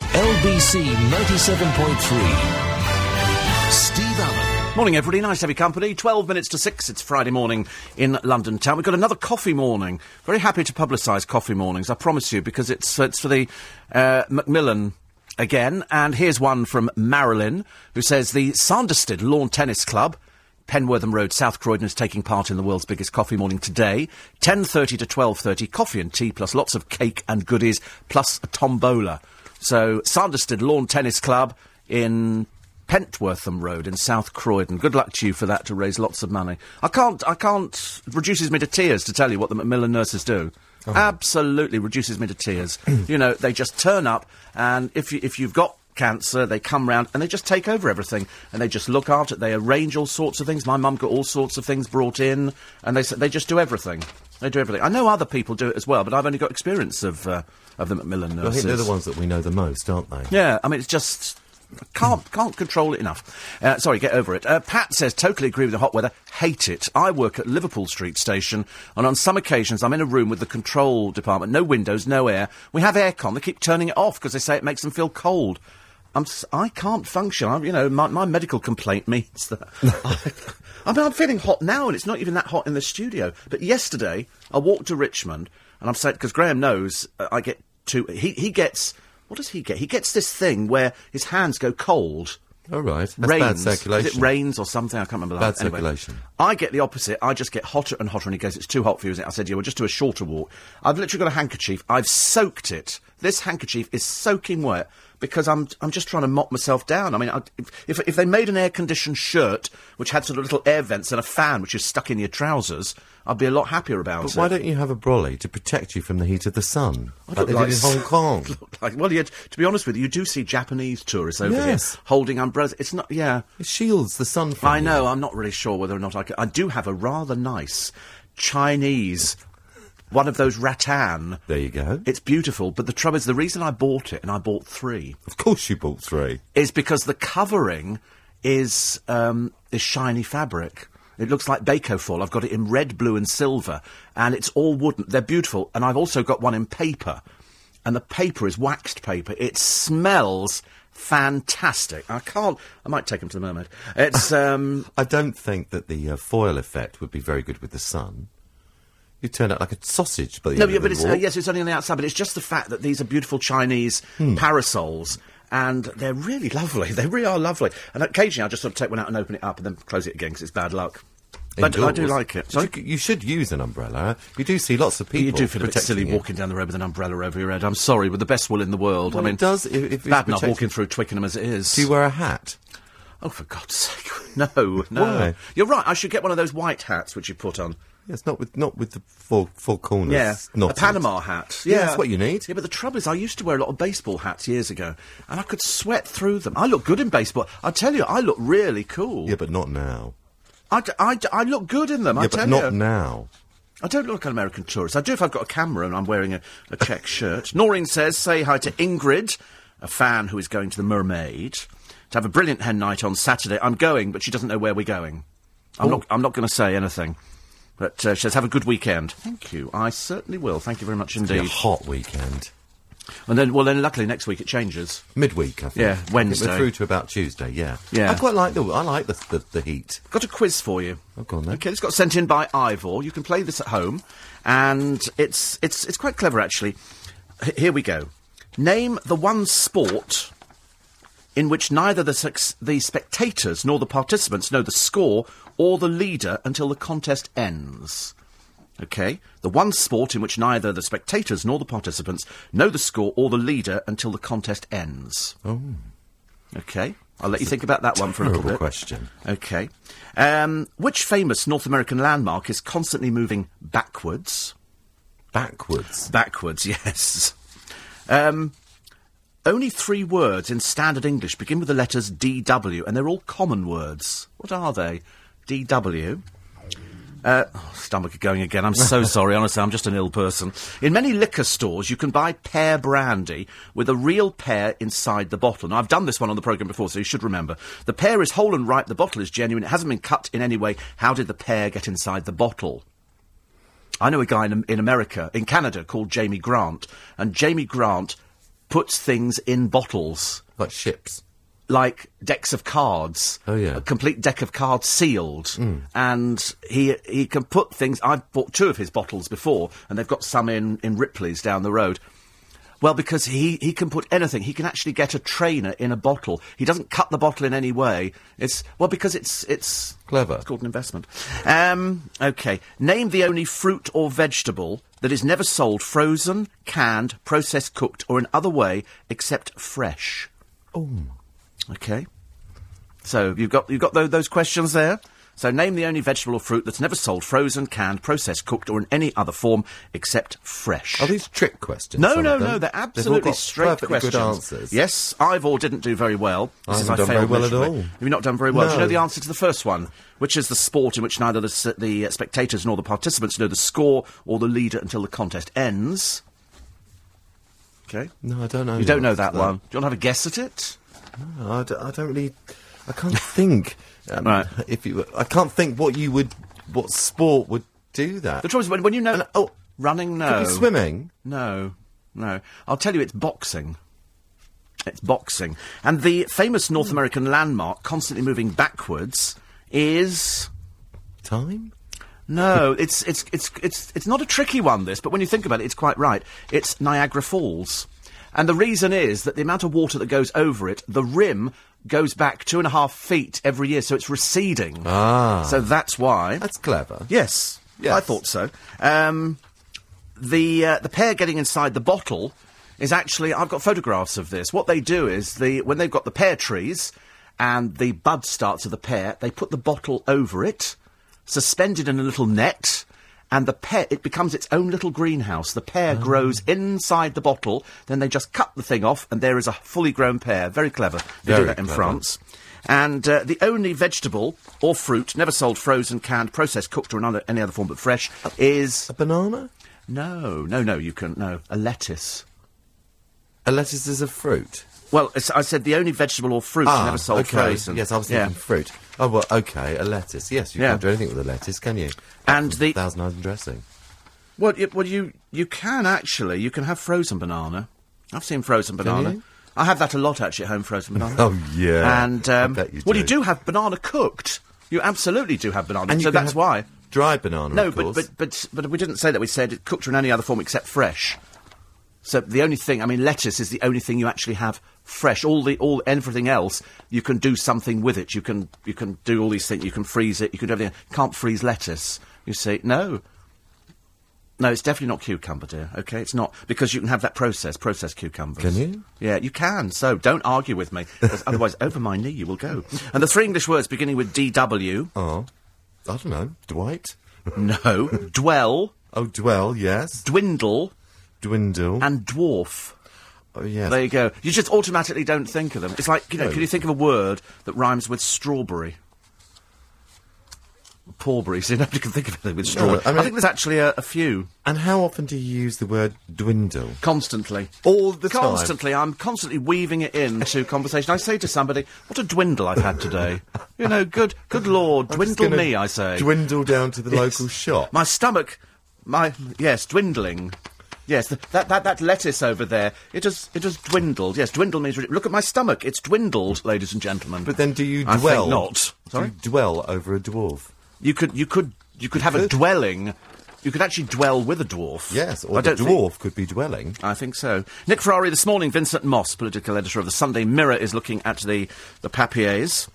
LBC 97.3. Steve Allen. Morning, everybody. Nice to have your company. 5:42. It's Friday morning in London town. We've got another coffee morning. Very happy to publicise coffee mornings, I promise you, because it's for the Macmillan... again, and here's one from Marilyn, who says the Sanderstead Lawn Tennis Club, Penwortham Road, South Croydon, is taking part in the world's biggest coffee morning today. 10:30 to 12:30, coffee and tea, plus lots of cake and goodies, plus a tombola. So, Sanderstead Lawn Tennis Club in Pentwortham Road in South Croydon. Good luck to you for that, to raise lots of money. I can't, it reduces me to tears to tell you what the Macmillan nurses do. Oh. Absolutely reduces me to tears. You know, they just turn up, and if you've got cancer, they come round and they just take over everything, and they just look after it. They arrange all sorts of things. My mum got all sorts of things brought in, and they just do everything. They do everything. I know other people do it as well, but I've only got experience of the Macmillan nurses. I think they're the ones that we know the most, aren't they? Yeah, I mean, it's just... Can't control it enough. Sorry, get over it. Pat says, totally agree with the hot weather. Hate it. I work at Liverpool Street Station, and on some occasions I'm in a room with the control department. No windows, no air. We have aircon. They keep turning it off because they say it makes them feel cold. I can't function. My medical complaint means that. I'm feeling hot now, and it's not even that hot in the studio. But yesterday, I walked to Richmond, and I'm saying, because Graham knows I get too... He gets... What does he get? He gets this thing where his hands go cold. Oh, right. That's rains. Bad circulation. Is it rains or something? I can't remember that. Bad circulation. Anyway, I get the opposite. I just get hotter and hotter, and he goes, it's too hot for you, isn't it? I said, yeah, we'll just do a shorter walk. I've literally got a handkerchief. I've soaked it. This handkerchief is soaking wet because I'm just trying to mop myself down. I mean, if they made an air-conditioned shirt which had sort of little air vents and a fan which is stuck in your trousers, I'd be a lot happier about it. But why don't you have a brolly to protect you from the heat of the sun? Like they did in Hong Kong. Well, yeah, to be honest with you, you do see Japanese tourists over here holding umbrellas. It's not, yeah. It shields the sun from I know, you. I'm not really sure whether or not I do have a rather nice Chinese... one of those rattan. There you go. It's beautiful, but the trouble is, the reason I bought it, and I bought three. Of course you bought three. Is because the covering is shiny fabric. It looks like Bacofoil. I've got it in red, blue and silver, and it's all wooden. They're beautiful, and I've also got one in paper, and the paper is waxed paper. It smells fantastic. I might take them to the Mermaid. It's, I don't think that the foil effect would be very good with the sun. You turn out like a sausage by the end of the walk. Yes, it's only on the outside, but it's just the fact that these are beautiful Chinese parasols, and they're really lovely. They really are lovely. And occasionally I just sort of take one out and open it up and then close it again because it's bad luck. But I do like it. So you should use an umbrella. You do see lots of people. You do feel a bit silly walking down the road with an umbrella over your head. I'm sorry, with the best will in the world. Well, I mean, it does. It's bad enough walking through Twickenham as it is. Do you wear a hat? Oh, for God's sake! No. Why? You're right. I should get one of those white hats which you put on. Yes, not with the four corners. Yeah, a Panama hat. Yeah, that's what you need. Yeah, but the trouble is I used to wear a lot of baseball hats years ago, and I could sweat through them. I look good in baseball. I tell you, I look really cool. Yeah, but not now. I look good in them, yeah, I tell you. Yeah, but not now. I don't look an American tourist. I do if I've got a camera and I'm wearing a check shirt. Noreen says, say hi to Ingrid, a fan who is going to the Mermaid, to have a brilliant hen night on Saturday. I'm going, but she doesn't know where we're going. I'm not going to say anything. But she says, have a good weekend. Thank you. I certainly will. Thank you very much indeed. It's a hot weekend. And then, luckily next week it changes. Midweek, I think. Yeah, Wednesday. We're through to about Tuesday, yeah. I quite like the heat. Got a quiz for you. Oh, go on then. Okay, this got sent in by Ivor. You can play this at home, and it's quite clever, actually. Here we go. Name the one sport in which neither the spectators nor the participants know the score or the leader until the contest ends. OK, the one sport in which neither the spectators nor the participants know the score or the leader until the contest ends. Oh. OK, I'll let you think about that one for a little bit. Terrible question. OK. Which famous North American landmark is constantly moving backwards? Backwards? Backwards, yes. Only three words in standard English begin with the letters DW, and they're all common words. What are they? DW... stomach going again. I'm so sorry, honestly, I'm just an ill person. In many liquor stores, you can buy pear brandy with a real pear inside the bottle. Now, I've done this one on the programme before, so you should remember. The pear is whole and ripe, the bottle is genuine, it hasn't been cut in any way. How did the pear get inside the bottle? I know a guy in Canada, called Jamie Grant, and Jamie Grant puts things in bottles. Like ships. Like decks of cards. Oh, yeah. A complete deck of cards sealed. Mm. And he can put things... I've bought two of his bottles before, and they've got some in Ripley's down the road. Well, because he can put anything. He can actually get a trainer in a bottle. He doesn't cut the bottle in any way. It's... Well, because it's... Clever. It's called an investment. OK. Name the only fruit or vegetable that is never sold frozen, canned, processed, cooked, or in other way except fresh. Oh, OK. So, you've got those questions there. So, name the only vegetable or fruit that's never sold frozen, canned, processed, cooked, or in any other form except fresh. Are these trick questions? No, they're absolutely straight questions. Good answers. Yes, Ivor didn't do very well. I haven't done very well at all. Have you not done very well? No. Do you know the answer to the first one? Which is the sport in which neither the spectators nor the participants know the score or the leader until the contest ends? OK. No, I don't know. You don't know that one. Do you want to have a guess at it? No, I don't really... I can't think. Right. I can't think what sport would do that. The trouble is, when you know... running, no. Could be swimming? No. I'll tell you, it's boxing. It's boxing. And the famous North American landmark, constantly moving backwards, is... Time? No, it's not a tricky one, this, but when you think about it, it's quite right. It's Niagara Falls. And the reason is that the amount of water that goes over it, the rim goes back 2.5 feet every year, so it's receding. Ah. So that's why. That's clever. Yes. I thought so. The pear getting inside the bottle is actually... I've got photographs of this. What they do is, when they've got the pear trees and the bud starts of the pear, they put the bottle over it, suspended in a little net... And the pear, it becomes its own little greenhouse. The pear grows inside the bottle, then they just cut the thing off, and there is a fully grown pear. Very clever. They do that in France. And the only vegetable or fruit never sold frozen, canned, processed, cooked, or in any other form but fresh is... A banana? No, you couldn't. No, a lettuce. A lettuce is a fruit? Well, I said the only vegetable or fruit you never sold frozen. Yes, I was thinking fruit. Oh, well, okay, a lettuce. Yes, you can't do anything with a lettuce, can you? And the... Thousand Island dressing. Well, you can, actually. You can have frozen banana. I've seen frozen banana. Can you? I have that a lot, actually, at home, frozen banana. Oh, yeah. And, I bet you do. Well, you do have banana cooked. You absolutely do have banana, and so that's why. Dry banana, no, of course. No, but we didn't say that. We said it cooked or in any other form except fresh. So the only thing, I mean, lettuce is the only thing you actually have fresh. All everything else, you can do something with it. You can do all these things. You can freeze it. You can do everything. Can't freeze lettuce. You see, no, it's definitely not cucumber, dear. Okay, it's not, because you can have that processed cucumbers. Can you? Yeah, you can. So don't argue with me, otherwise over my knee you will go. And the three English words beginning with D-W. Oh, I don't know, Dwight. No, dwell. Oh, dwell, yes. Dwindle. Dwindle. And dwarf. Oh, yes. There you go. You just automatically don't think of them. It's like, you know, can you think of a word that rhymes with strawberry? Porberry, so nobody can think of anything with strawberry. No, I think there's actually a few. And how often do you use the word dwindle? Constantly. All the time? Constantly. I'm constantly weaving it into conversation. I say to somebody, what a dwindle I've had today. You know, good Lord, dwindle me, I say. Dwindle down to the local shop. My stomach, dwindling. Yes, that lettuce over there, it has dwindled. Yes, dwindle means... Look at my stomach, it's dwindled, ladies and gentlemen. But then do you dwell... I think not. Sorry? Do you dwell over a dwarf? You could have a dwelling. You could actually dwell with a dwarf. Yes, or the dwarf could be dwelling. I think so. Nick Ferrari this morning. Vincent Moss, political editor of the Sunday Mirror, is looking at the papiers.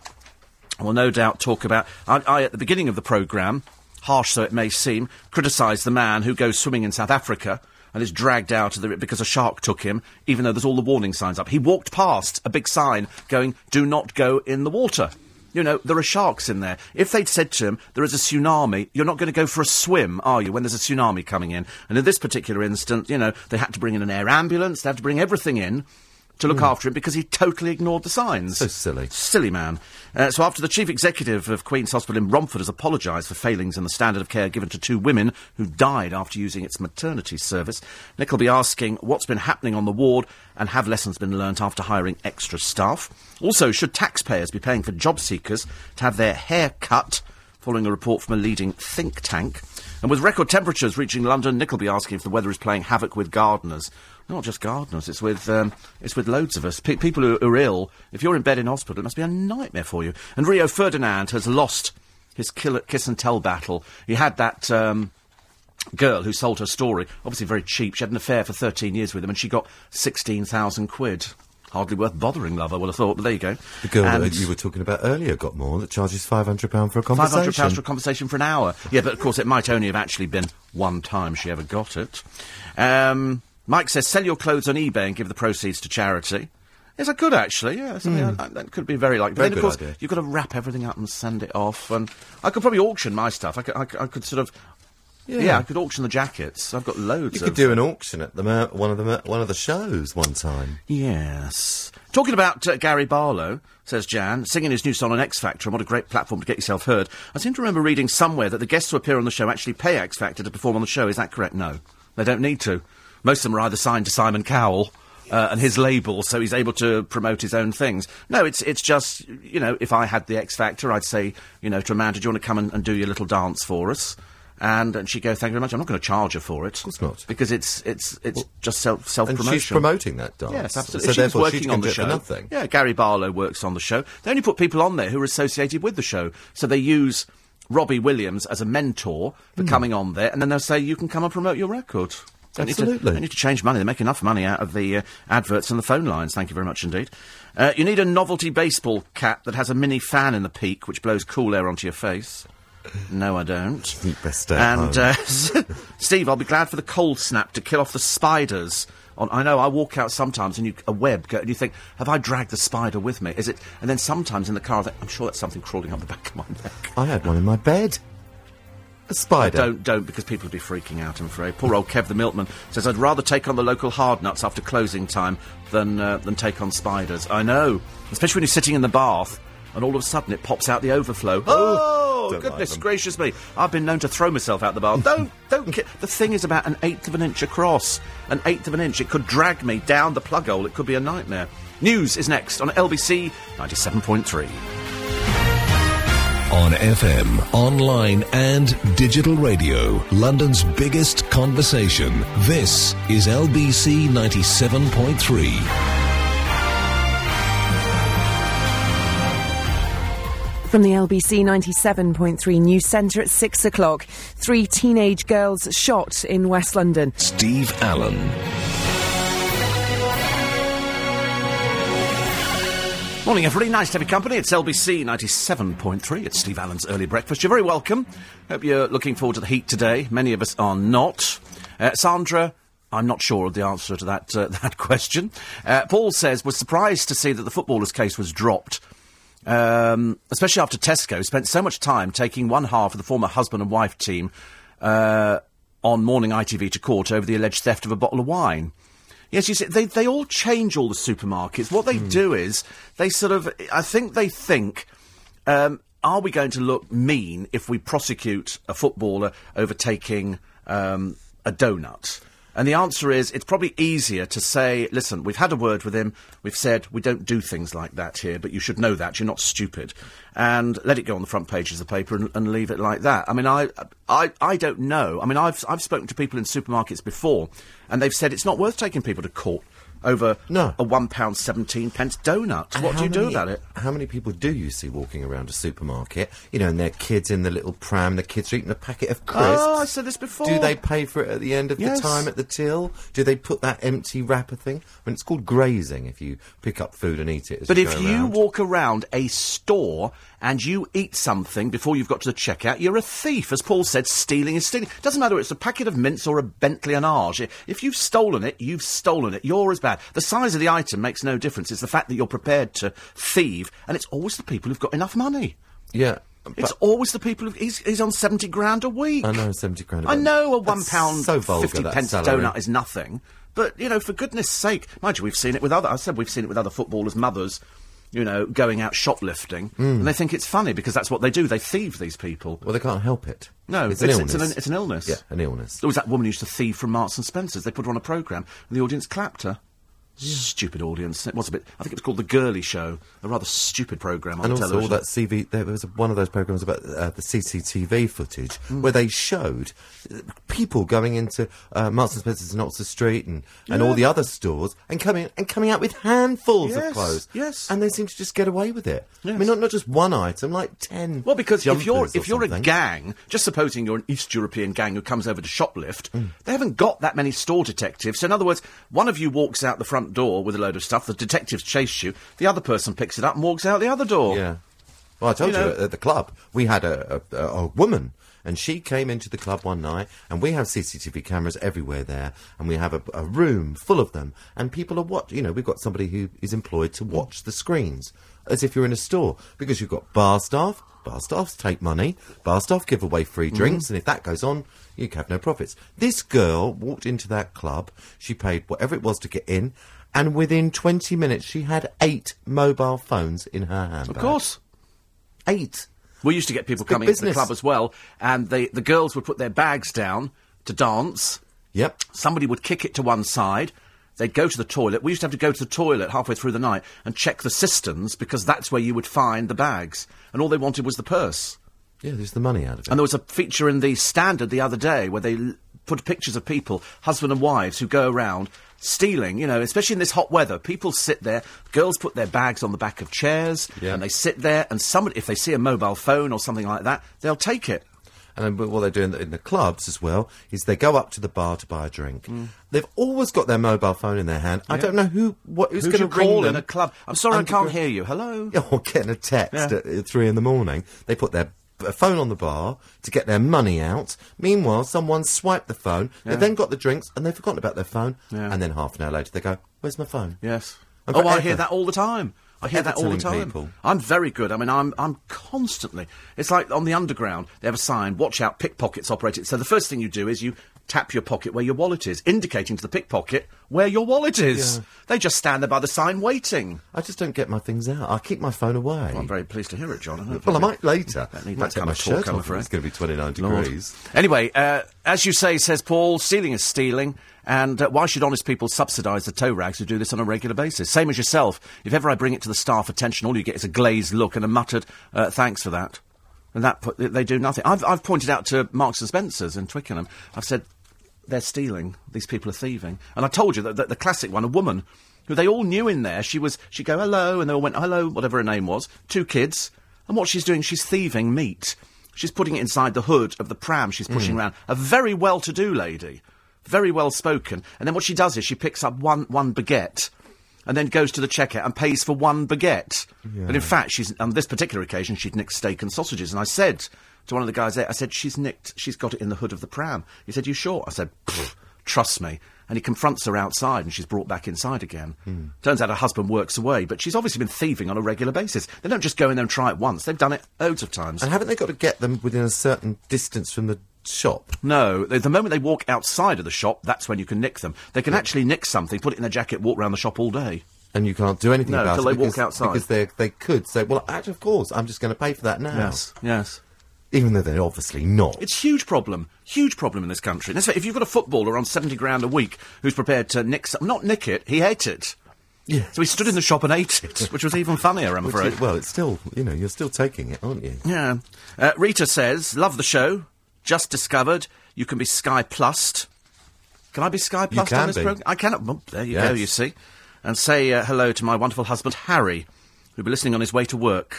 We'll no doubt talk about... I at the beginning of the programme, harsh though it may seem, criticised the man who goes swimming in South Africa and is dragged out of the... because a shark took him, even though there's all the warning signs up. He walked past a big sign going, do not go in the water. You know, there are sharks in there. If they'd said to him, there is a tsunami, you're not going to go for a swim, are you, when there's a tsunami coming in? And in this particular instance, you know, they had to bring in an air ambulance, they had to bring everything in to look after him because he totally ignored the signs. So silly. Silly man. So after the chief executive of Queen's Hospital in Romford has apologised for failings in the standard of care given to two women who died after using its maternity service, Nick will be asking what's been happening on the ward and have lessons been learnt after hiring extra staff. Also, should taxpayers be paying for job seekers to have their hair cut, following a report from a leading think tank? And with record temperatures reaching London, Nick will be asking if the weather is playing havoc with gardeners. Not just gardeners, it's with loads of us. People who are ill, if you're in bed in hospital, it must be a nightmare for you. And Rio Ferdinand has lost his kiss-and-tell battle. He had that girl who sold her story, obviously very cheap. She had an affair for 13 years with him, and she got 16,000 quid. Hardly worth bothering, love, I would have thought, but there you go. The girl that you were talking about earlier got more, that charges £500 for a conversation. £500 for a conversation for an hour. Yeah, but, of course, it might only have actually been one time she ever got it. Mike says, sell your clothes on eBay and give the proceeds to charity. Yes, I could, actually, yeah. That could be very likely. But then, of course, idea. You've got to wrap everything up and send it off, and I could probably auction my stuff. I could sort of... Yeah, I could auction the jackets. I've got loads of... You could do an auction at one of the shows one time. Yes. Talking about Gary Barlow, says Jan, singing his new song on X Factor, and what a great platform to get yourself heard. I seem to remember reading somewhere that the guests who appear on the show actually pay X Factor to perform on the show. Is that correct? No. They don't need to. Most of them are either signed to Simon Cowell and his label, so he's able to promote his own things. No, it's just, you know, if I had the X Factor, I'd say, you know, to Amanda, do you want to come and do your little dance for us? And she'd go, thank you very much. I'm not going to charge her for it. Of course not. Because it's just self-promotion. And she's promoting that dance. Yes, absolutely. So she's working on the show. Nothing. Yeah, Gary Barlow works on the show. They only put people on there who are associated with the show. So they use Robbie Williams as a mentor for coming on there, and then they'll say, you can come and promote your record. Absolutely. They need to change money. They make enough money out of the adverts and the phone lines. Thank you very much indeed. You need a novelty baseball cap that has a mini fan in the peak which blows cool air onto your face. No, I don't. Best and Steve, I'll be glad for the cold snap to kill off the spiders. I know I walk out sometimes and a web goes, and you think, have I dragged the spider with me? Is it? And then sometimes in the car, I think, I'm sure that's something crawling up the back of my neck. I had one in my bed. A spider. Don't, because people would be freaking out, I'm afraid. Poor old Kev the Milkman says, I'd rather take on the local hard nuts after closing time than take on spiders. I know. Especially when you're sitting in the bath and all of a sudden it pops out the overflow. Oh! Oh, goodness gracious me. I've been known to throw myself out the bar. Don't. The thing is about an eighth of an inch across. An eighth of an inch. It could drag me down the plug hole. It could be a nightmare. News is next on LBC 97.3. On FM, online and digital radio, London's biggest conversation. This is LBC 97.3. From the LBC 97.3 News Centre at 6 o'clock, 3 teenage girls shot in West London. Steve Allen. Morning, everybody. Nice to have your company. It's LBC 97.3. It's Steve Allen's Early Breakfast. You're very welcome. Hope you're looking forward to the heat today. Many of us are not. Sandra, I'm not sure of the answer to that question. Paul says, was surprised to see that the footballers' case was dropped. Especially after Tesco spent so much time taking one half of the former husband and wife team on morning ITV to court over the alleged theft of a bottle of wine. Yes, you see, they all change, all the supermarkets. What they do is they sort of, I think they think, are we going to look mean if we prosecute a footballer over taking a donut? And the answer is, it's probably easier to say, listen, we've had a word with him, we've said, we don't do things like that here, but you should know that, you're not stupid. And let it go on the front pages of the paper and leave it like that. I mean, I don't know. I mean, I've spoken to people in supermarkets before, and they've said it's not worth taking people to court over a £1.17 donut. And what do you do about it? How many people do you see walking around a supermarket, you know, and their kids in the little pram, the kids are eating a packet of crisps? Oh, I said this before. Do they pay for it at the end of the time at the till? Do they put that empty wrapper thing? I mean, it's called grazing if you pick up food and eat it as you go around. But if you walk around a store and you eat something before you've got to the checkout, you're a thief. As Paul said, stealing is stealing. Doesn't matter if it's a packet of mints or a Bentley and Arge. If you've stolen it, you've stolen it. You're as bad. The size of the item makes no difference. It's the fact that you're prepared to thieve, and it's always the people who've got enough money. Yeah. It's always the people who've... He's on 70 grand a week. I know, 70 grand a week. I know a £1 so vulgar, 50 pence donut is nothing. But, you know, for goodness sake... Mind you, we've seen it with other... I said we've seen it with other footballers' mothers... you know, going out shoplifting, and they think it's funny because that's what they do. They thieve, these people. Well, they can't help it. No, it's an illness. Yeah, an illness. There was that woman who used to thieve from Marks and Spencer's. They put her on a programme, and the audience clapped her. Yeah. Stupid audience. It was a bit... I think it was called The Girly Show, a rather stupid programme on television. And also all that CV... There was one of those programmes about the CCTV footage where they showed people going into Marks and Spencer's in Oxford Street and all the other stores and coming out with handfuls of clothes. Yes, and they seem to just get away with it. Yes. I mean, not just one item, like 10. Well, because if you're a gang, just supposing you're an East European gang who comes over to shoplift, they haven't got that many store detectives. So in other words, one of you walks out the front door with a load of stuff, the detectives chase you, the other person picks it up and walks out the other door. Yeah. Well, I told you, at the club, we had a woman, and she came into the club one night, and we have CCTV cameras everywhere there, and we have a room full of them, and people are watching. You know, we've got somebody who is employed to watch the screens, as if you're in a store, because you've got bar staff. Bar staffs take money. Bar staff give away free drinks, and if that goes on, you have no profits. This girl walked into that club, she paid whatever it was to get in, and within 20 minutes, she had 8 mobile phones in her handbag. Of course. 8. We used to get people coming into the club as well, and the girls would put their bags down to dance. Yep. Somebody would kick it to one side. They'd go to the toilet. We used to have to go to the toilet halfway through the night and check the cisterns, because that's where you would find the bags. And all they wanted was the purse. Yeah, there's the money out of it. And there was a feature in the Standard the other day where they put pictures of people, husband and wives, who go around... stealing, you know, especially in this hot weather. People sit there, girls put their bags on the back of chairs, and they sit there, and somebody, if they see a mobile phone or something like that, they'll take it. And then what they do in the clubs as well is they go up to the bar to buy a drink. They've always got their mobile phone in their hand. Yeah. I don't know who's going to call them in a club. I'm sorry, I can't hear you. Hello? Or getting a text at 3 a.m. They put their phone on the bar to get their money out. Meanwhile, someone swiped the phone. They then got the drinks and they've forgotten about their phone. And then half an hour later, they go, "Where's my phone?" Yes. I hear that all the time. I hear that all the time. People. I'm very good. I mean, I'm constantly... It's like on the underground, they have a sign, watch out, pickpockets operated. So the first thing you do is you tap your pocket where your wallet is, indicating to the pickpocket where your wallet is. Yeah. They just stand there by the sign waiting. I just don't get my things out. I keep my phone away. Well, I'm very pleased to hear it, John. I might later. I need that kind of talk, I'm afraid. It's going to be 29 degrees. Lord. Anyway, as you say, says Paul, stealing is stealing. And why should honest people subsidise the tow rags who do this on a regular basis? Same as yourself. If ever I bring it to the staff attention, all you get is a glazed look and a muttered, thanks for that. And that they do nothing. I've pointed out to Marks and Spencer's in Twickenham, I've said, they're stealing, these people are thieving. And I told you that the classic one, a woman, who they all knew in there, she'd go, hello, and they all went, hello, whatever her name was, 2 kids. And what she's doing, she's thieving meat. She's putting it inside the hood of the pram she's pushing round. A very well-to-do lady. Very well spoken. And then what she does is she picks up one baguette and then goes to the checkout and pays for one baguette. Yeah. But in fact, she's on this particular occasion, she'd nicked steak and sausages. And I said to one of the guys there, I said, she's got it in the hood of the pram. He said, you sure? I said, trust me. And he confronts her outside and she's brought back inside again. Turns out her husband works away, but she's obviously been thieving on a regular basis. They don't just go in there and try it once. They've done it loads of times. And haven't they got to get them within a certain distance from the shop? No, the moment they walk outside of the shop, that's when you can nick them. They can actually nick something, put it in their jacket, walk around the shop all day. And you can't do anything about it. No, until they walk outside. Because they could say, well, actually, of course, I'm just going to pay for that now. Yes. Even though they're obviously not. It's a huge problem. Huge problem in this country. That's right, if you've got a footballer on 70 grand a week who's prepared to nick something, not nick it, he ate it. Yeah. So he stood in the shop and ate it, which was even funnier, I'm afraid. Well, it's still, you're still taking it, aren't you? Yeah. Rita says, love the show. Just discovered you can be Sky Plussed. Can I be Sky Plussed on this programme? I cannot. Well, there you go, you see. And say hello to my wonderful husband, Harry, who'll be listening on his way to work.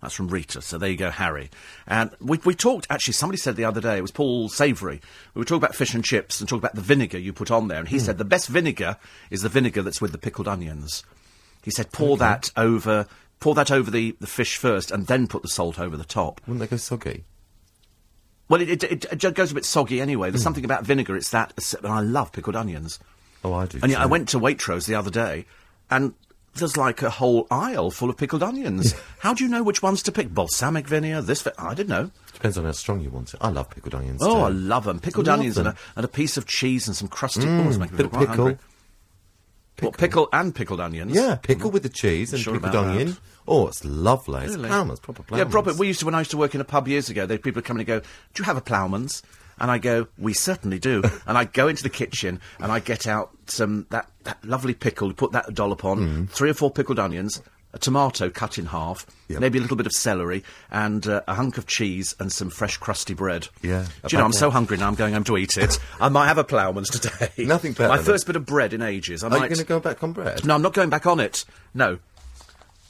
That's from Rita, so there you go, Harry. And we talked, actually, somebody said the other day, it was Paul Savoury, we were talking about fish and chips and talking about the vinegar you put on there, and he said the best vinegar is the vinegar that's with the pickled onions. He said pour that over, the fish first and then put the salt over the top. Wouldn't they go soggy? Well, it goes a bit soggy anyway. There's something about vinegar, it's that... And I love pickled onions. Oh, I do, and I went to Waitrose the other day, and there's like a whole aisle full of pickled onions. How do you know which ones to pick? Balsamic vinegar, I don't know. Depends on how strong you want it. I love pickled onions, too. Oh, I love them. Pickled onions. And a piece of cheese and some crusty... make me quite hungry. Pickle and pickled onions? Yeah, pickle with the cheese and pickled onion. That. Oh, it's lovely. Really? It's ploughman's, proper ploughman's. Yeah, proper. When I used to work in a pub years ago, people would come in and go, do you have a ploughman's? And I go, we certainly do. And I go into the kitchen and I get out some, that lovely pickle, put that dollop on, 3 or 4 pickled onions, a tomato cut in half, maybe a little bit of celery, and a hunk of cheese and some fresh crusty bread. Yeah. Do you know, I'm so hungry now, I'm going home to eat it. I might have a ploughman's today. Nothing better. My first bit of bread in ages. Are you going to go back on bread? No, I'm not going back on it. No.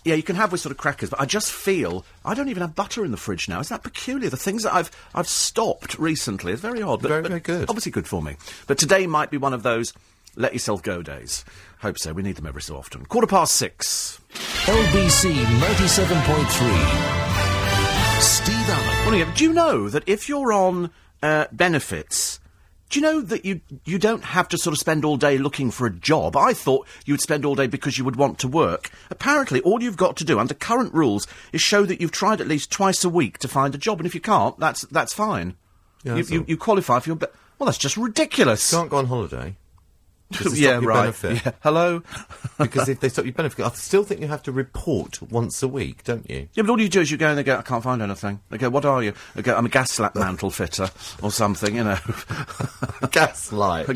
Yeah, you can have with sort of crackers, but I just feel... I don't even have butter in the fridge now. Isn't that peculiar? The things that I've stopped recently. It's very odd. But, very good. Obviously good for me. But today might be one of those let yourself go days. Hope so. We need them every so often. 6:15. LBC 97.3. Steve Allen. Do you know that if you're on benefits, do you know that you don't have to sort of spend all day looking for a job? I thought you'd spend all day because you would want to work. Apparently, all you've got to do under current rules is show that you've tried at least twice a week to find a job, and if you can't, that's fine. Yeah, you qualify for your... Well, that's just ridiculous. You can't go on holiday. Yeah, right. Yeah. Hello? Because if they stop your benefit, I still think you have to report once a week, don't you? Yeah, but all you do is you go and they go, I can't find anything. They go, what are you? They go, I'm a gaslight mantle fitter or something, you know. Gaslight.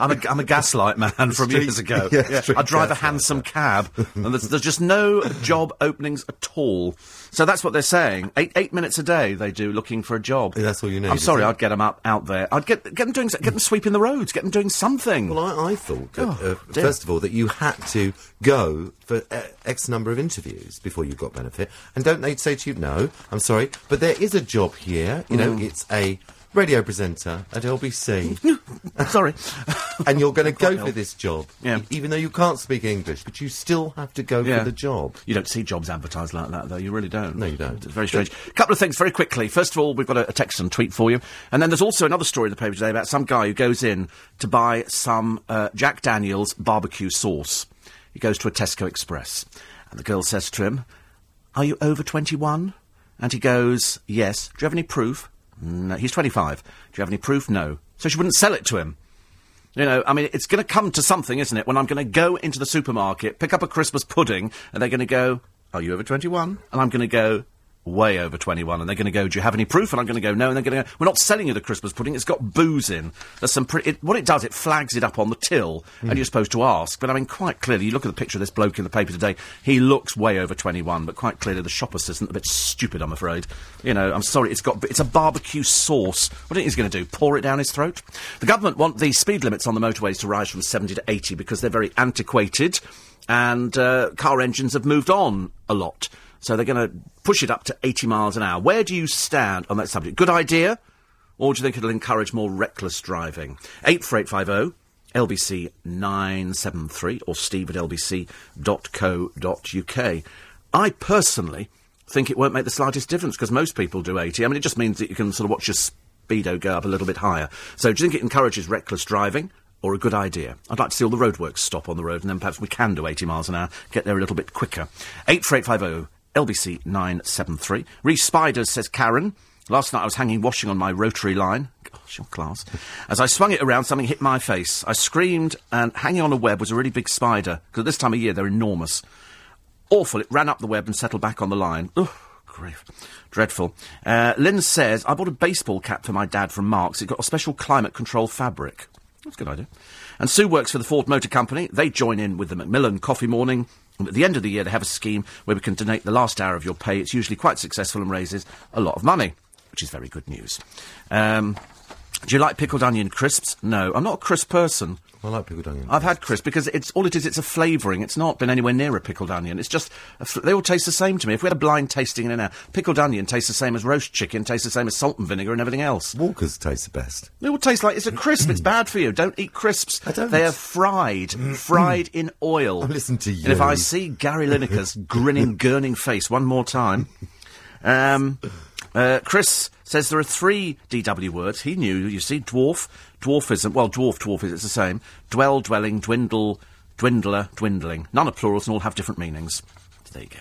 I'm a gaslight man from years ago. Yeah, I drive a handsome cab and there's just no job openings at all. So that's what they're saying. Eight minutes a day they do looking for a job. Yeah, that's all you need. I'm sorry, I'd get them out there. I'd get them sweeping the roads, get them doing something. Well, I thought, first of all, that you had to go for X number of interviews before you got benefit. And don't they say to you, no, I'm sorry, but there is a job here. You know, it's a radio presenter at LBC. Sorry. And you're going to go for this job, even though you can't speak English, but you still have to go for the job. You don't see jobs advertised like that, though. You really don't. No, you don't. It's very strange. A couple of things very quickly. First of all, we've got a text and tweet for you. And then there's also another story in the paper today about some guy who goes in to buy some Jack Daniel's barbecue sauce. He goes to a Tesco Express. And the girl says to him, "Are you over 21? And he goes, "Yes." "Do you have any proof?" "No." He's 25. "Do you have any proof?" "No." So she wouldn't sell it to him. You know, I mean, it's going to come to something, isn't it, when I'm going to go into the supermarket, pick up a Christmas pudding, and they're going to go, "Are you over 21? And I'm going to go, "Way over 21. And they're going to go, "Do you have any proof?" And I'm going to go, "No." And they're going to go, "We're not selling you the Christmas pudding. It's got booze in." There's some what it does, it flags it up on the till, and you're supposed to ask. But, I mean, quite clearly, you look at the picture of this bloke in the paper today, he looks way over 21, but quite clearly the shop assistant, a bit stupid, I'm afraid. You know, I'm sorry, it's a barbecue sauce. What do you think he's going to do, pour it down his throat? The government want the speed limits on the motorways to rise from 70 to 80 because they're very antiquated, and car engines have moved on a lot. So they're going to push it up to 80 miles an hour. Where do you stand on that subject? Good idea? Or do you think it'll encourage more reckless driving? 84850 LBC 973 or steve@lbc.co.uk. I personally think it won't make the slightest difference because most people do 80. I mean, it just means that you can sort of watch your speedo go up a little bit higher. So do you think it encourages reckless driving? Or a good idea. I'd like to see all the roadworks stop on the road, and then perhaps we can do 80 miles an hour, get there a little bit quicker. 84850 LBC 973. Ree Spiders, says Karen. Last night I was hanging washing on my rotary line. Gosh, your class. As I swung it around, something hit my face. I screamed, and hanging on a web was a really big spider, because at this time of year they're enormous. Awful. It ran up the web and settled back on the line. Ugh. Grief. Dreadful. Lynn says, I bought a baseball cap for my dad from Marks. It got a special climate control fabric. That's a good idea. And Sue works for the Ford Motor Company. They join in with the Macmillan Coffee Morning. And at the end of the year, they have a scheme where we can donate the last hour of your pay. It's usually quite successful and raises a lot of money, which is very good news. Do you like pickled onion crisps? No. I'm not a crisp person. I like pickled onion crisps. I've had crisp because it's a flavouring. It's not been anywhere near a pickled onion. It's just... they all taste the same to me. If we had a blind tasting in an hour, pickled onion tastes the same as roast chicken, tastes the same as salt and vinegar and everything else. Walkers taste the best. They all taste like... It's a crisp. It's bad for you. Don't eat crisps. I don't. They are fried. Fried in oil. I'm listening to you. And if I see Gary Lineker's grinning, gurning face one more time... Chris says there are three DW words. He knew, you see, dwarf, dwarfism, well, dwarf, it's the same. Dwell, dwelling, dwindle, dwindler, dwindling. None are plurals and all have different meanings. So there you go.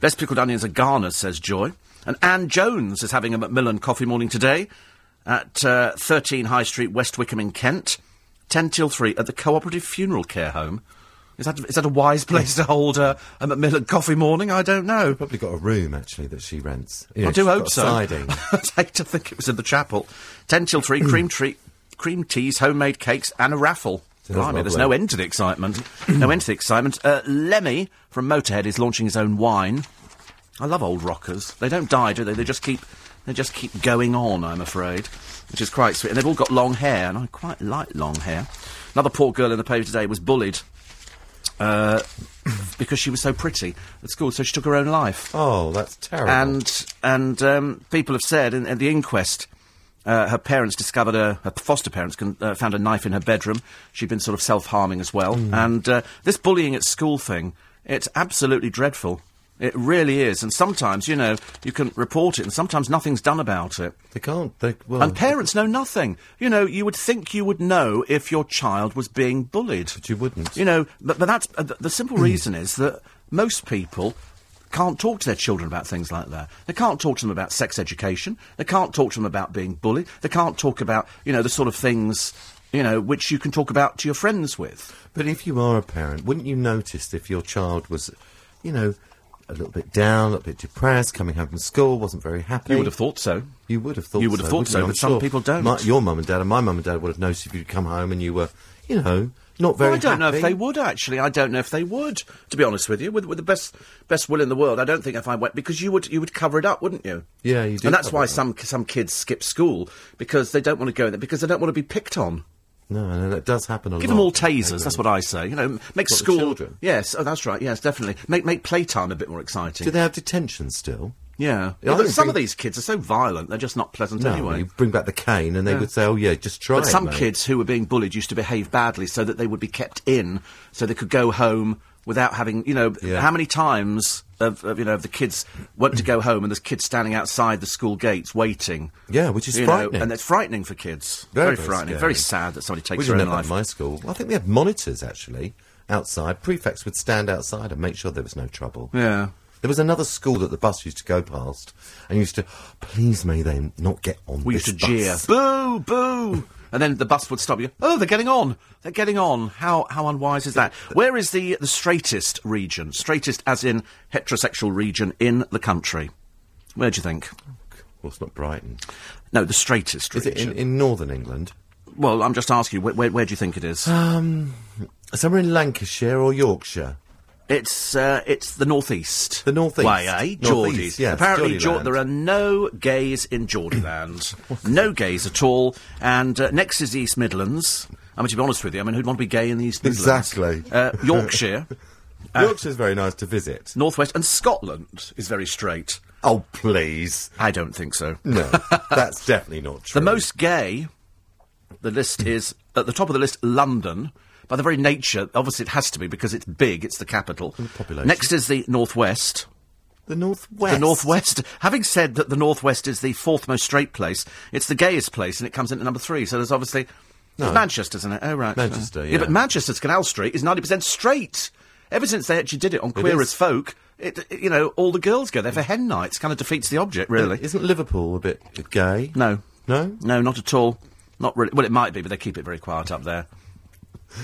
Best pickled onions are garners, says Joy. And Anne Jones is having a Macmillan coffee morning today at 13 High Street, West Wickham in Kent, 10 till 3 at the Cooperative Funeral Care Home. Is that a wise place to hold a Macmillan coffee morning? I don't know. Probably got a room, actually, that she rents. You know, I do hope so. Siding. I'd hate to think it was in the chapel. 10 till 3, cream teas, homemade cakes and a raffle. Blimey, there's no end to the excitement. Lemmy from Motorhead is launching his own wine. I love old rockers. They don't die, do they? They just keep going on, I'm afraid, which is quite sweet. And they've all got long hair, and I quite like long hair. Another poor girl in the paper today was bullied. Because she was so pretty at school, so she took her own life. Oh, that's terrible. And people have said, at the inquest, her parents discovered her foster parents found a knife in her bedroom. She'd been sort of self-harming as well. And this bullying at school thing, it's absolutely dreadful. It really is. And sometimes, you know, you can report it, and sometimes nothing's done about it. They can't. And parents know nothing. You know, you would think you would know if your child was being bullied. But you wouldn't. You know, but that's... the simple reason is that most people can't talk to their children about things like that. They can't talk to them about sex education. They can't talk to them about being bullied. They can't talk about, you know, the sort of things... you know, which you can talk about to your friends with. But if you are a parent, wouldn't you notice if your child was, you know... a little bit down, a little bit depressed, coming home from school, wasn't very happy. You would have thought so. You would have thought so, but some people don't. Your mum and dad and my mum and dad would have noticed if you'd come home and you were, you know, not very happy. I don't know if they would, to be honest with you. With the best will in the world, I don't think if I went... because you would cover it up, wouldn't you? Yeah, you do. And that's why some kids skip school, because they don't want to go in there, because they don't want to be picked on. No, that does happen a lot. Give them all tasers, that's what I say. You know, make school... the children? Yes, oh, that's right, yes, definitely. Make playtime a bit more exciting. Do they have detention still? Yeah. But some of these kids are so violent, they're just not pleasant anyway. You bring back the cane and they would say, oh, yeah, just try it, mate. But some kids who were being bullied used to behave badly so that they would be kept in, so they could go home without having... you know, how many times... Of the kids want to go home and there's kids standing outside the school gates waiting. Yeah, which is frightening. And it's frightening for kids. Very, very frightening. Scary. Very sad that somebody takes their own life. We didn't have that in my school. Well, I think we had monitors, actually. outside. Prefects would stand outside and make sure there was no trouble. Yeah. There was another school that the bus used to go past and used to, please may they not get on this bus. We used to jeer. Boo! Boo! And then the bus would stop you. Oh, they're getting on. They're getting on. How unwise is that? Where is the straightest region? Straightest as in heterosexual region in the country. Where do you think? Well, it's not Brighton. No, the straightest region. Is it in northern England? Well, I'm just asking you, where do you think it is? Somewhere in Lancashire or Yorkshire. It's the northeast. The northeast. Why, Geordies. Yes, apparently, there are no gays in Geordieland. No gays at all. And next is the East Midlands. I mean, to be honest with you, I mean, who'd want to be gay in the East Midlands? Exactly. Yorkshire. Yorkshire's very nice to visit. Northwest. And Scotland is very straight. Oh, please. I don't think so. No, that's definitely not true. The most gay, the list is, at the top of the list, London. By the very nature, obviously it has to be, because it's big, it's the capital. And the population. Next is the northwest. The northwest? The northwest. Having said that the northwest is the fourth most straight place, it's the gayest place, and it comes in at number 3, so there's obviously... No. It's Manchester, isn't it? Oh, right. Manchester, yeah. Yeah, but Manchester's Canal Street is 90% straight. Ever since they actually did it on Queer as Folk, you know, all the girls go there for hen nights. Kind of defeats the object, really. Isn't Liverpool a bit gay? No. No? No, not at all. Not really. Well, it might be, but they keep it very quiet up there.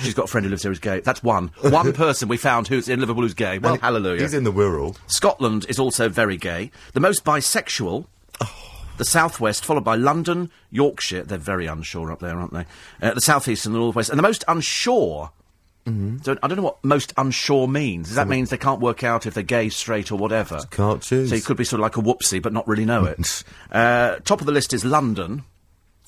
She's got a friend who lives there who's gay. That's one. One person we found who's in Liverpool who's gay. Well, hallelujah. He's in the Wirral. Scotland is also very gay. The most bisexual, the southwest, followed by London, Yorkshire. They're very unsure up there, aren't they? The southeast and the northwest. And the most unsure. Mm-hmm. So I don't know what most unsure means. Does that mean they can't work out if they're gay, straight or whatever? Just can't choose. So you could be sort of like a whoopsie but not really know it. Top of the list is London.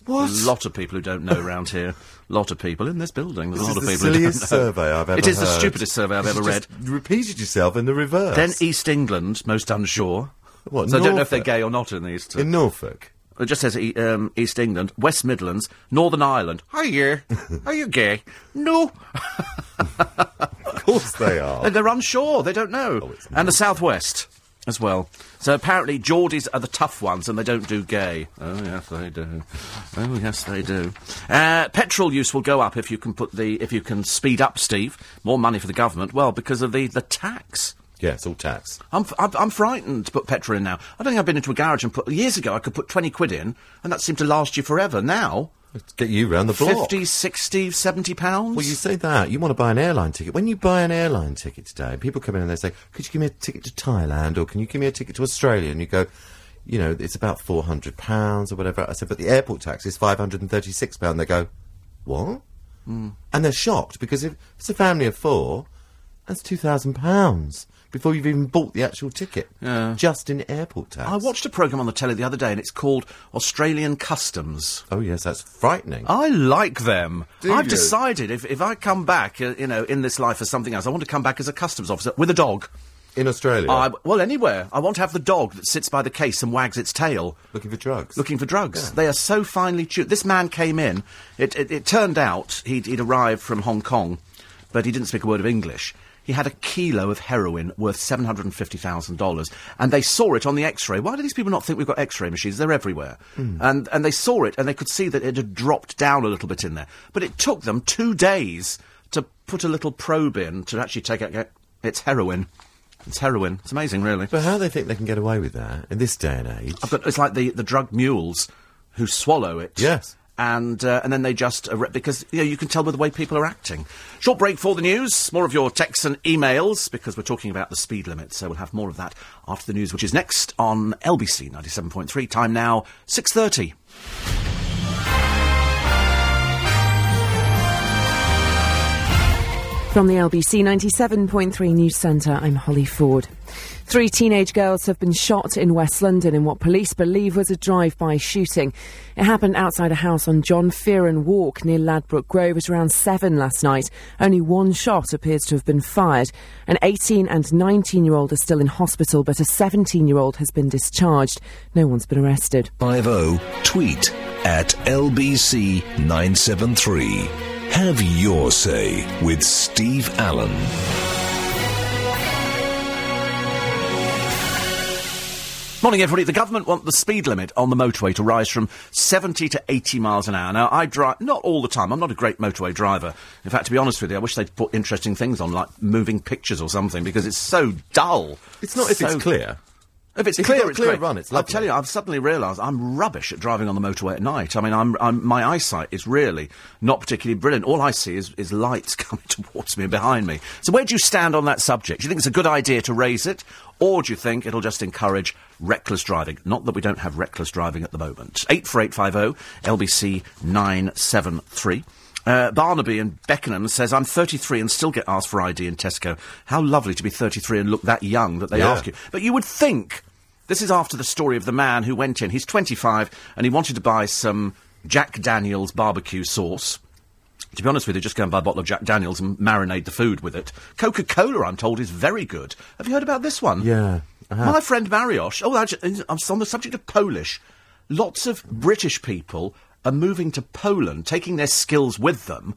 What? A lot of people who don't know around here. A lot of people in this building. There's a lot of people who don't know. This is the silliest survey I've ever heard. It is the stupidest survey I've ever read. You repeated yourself in the reverse. Then East England, most unsure. What, so Norfolk? I don't know if they're gay or not in the East. In Norfolk? It just says East England, West Midlands, Northern Ireland. Are you? Are you gay? No. Of course they are. They're unsure. They don't know. Oh, and the southwest as well. So apparently Geordies are the tough ones and they don't do gay. Oh, yes, they do. Oh, yes, they do. Petrol use will go up if you can speed up, Steve. More money for the government. Well, because of the tax. Yeah, it's all tax. I'm frightened to put petrol in now. I don't think I've been into a garage and years ago I could put 20 quid in and that seemed to last you forever. Now... Let's get you round the block. 50, 60, 70 £70. Well, you say that. You want to buy an airline ticket. When you buy an airline ticket today, people come in and they say, could you give me a ticket to Thailand or can you give me a ticket to Australia? And you go, you know, it's about £400 or whatever. I said, but the airport tax is £536. They go, what? Mm. And they're shocked because if it's a family of 4, that's £2,000. Before you've even bought the actual ticket. Yeah. Just in airport tax. I watched a programme on the telly the other day and it's called Australian Customs. Oh, yes, that's frightening. I like them. I've decided if I come back, you know, in this life as something else, I want to come back as a customs officer with a dog. In Australia? Well, anywhere. I want to have the dog that sits by the case and wags its tail. Looking for drugs? Looking for drugs. Yeah. They are so finely tuned. This man came in. It turned out he'd arrived from Hong Kong, but he didn't speak a word of English. He had a kilo of heroin worth $750,000, and they saw it on the X-ray. Why do these people not think we've got X-ray machines? They're everywhere. Mm. And they saw it, and they could see that it had dropped down a little bit in there. But it took them 2 days to put a little probe in to actually take out... It's heroin. It's heroin. It's amazing, really. But how do they think they can get away with that in this day and age? But it's like the drug mules who swallow it. Yes. And then they just... because, you know, you can tell by the way people are acting. Short break for the news. More of your texts and emails, because we're talking about the speed limit. So we'll have more of that after the news, which is next on LBC 97.3. Time now, 6:30. From the LBC 97.3 News Centre, I'm Holly Ford. 3 teenage girls have been shot in West London in what police believe was a drive-by shooting. It happened outside a house on John Fearon Walk near Ladbroke Grove at around 7 last night. Only one shot appears to have been fired. An 18- and 19-year-old are still in hospital, but a 17-year-old has been discharged. No one's been arrested. 50 tweet at LBC 973. Have your say with Steve Allen. Morning, everybody. The government want the speed limit on the motorway to rise from 70 to 80 miles an hour. Now, I drive, not all the time. I'm not a great motorway driver. In fact, to be honest with you, I wish they'd put interesting things on, like moving pictures or something, because it's so dull. It's not if it's clear. If it's clear, it's clear run. It's lovely. I'll tell you, I've suddenly realised I'm rubbish at driving on the motorway at night. I mean, my eyesight is really not particularly brilliant. All I see is lights coming towards me and behind me. So where do you stand on that subject? Do you think it's a good idea to raise it, or do you think it'll just encourage reckless driving? Not that we don't have reckless driving at the moment. 84850 LBC 973. Barnaby in Beckenham says, I'm 33 and still get asked for ID in Tesco. How lovely to be 33 and look that young that they ask you. But you would think, this is after the story of the man who went in. He's 25 and he wanted to buy some Jack Daniel's barbecue sauce. To be honest with you, just go and buy a bottle of Jack Daniel's and marinate the food with it. Coca-Cola, I'm told, is very good. Have you heard about this one? Yeah, I have. My friend Mariosz, I'm on the subject of Polish. Lots of British people are moving to Poland, taking their skills with them,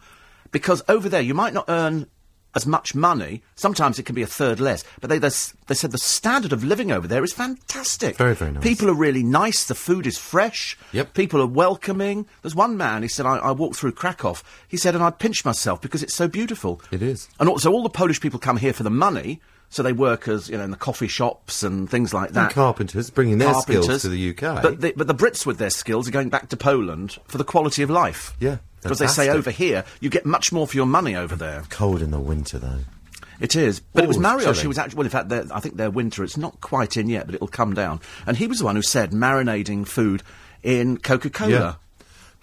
because over there you might not earn as much money. Sometimes it can be a third less. But they said the standard of living over there is fantastic. Very, very nice. People are really nice. The food is fresh. Yep. People are welcoming. There's one man, he said, I walked through Krakow. He said, and I pinched myself because it's so beautiful. It is. And also all the Polish people come here for the money. So they work as, you know, in the coffee shops and things like that. And carpenters, bringing their skills to the UK. But the Brits with their skills are going back to Poland for the quality of life. Yeah, because they say over here, you get much more for your money over there. Cold in the winter, though. It is. But it was Mariosz who was actually... Well, in fact, I think their winter, it's not quite in yet, but it'll come down. And he was the one who said marinating food in Coca-Cola. Yeah.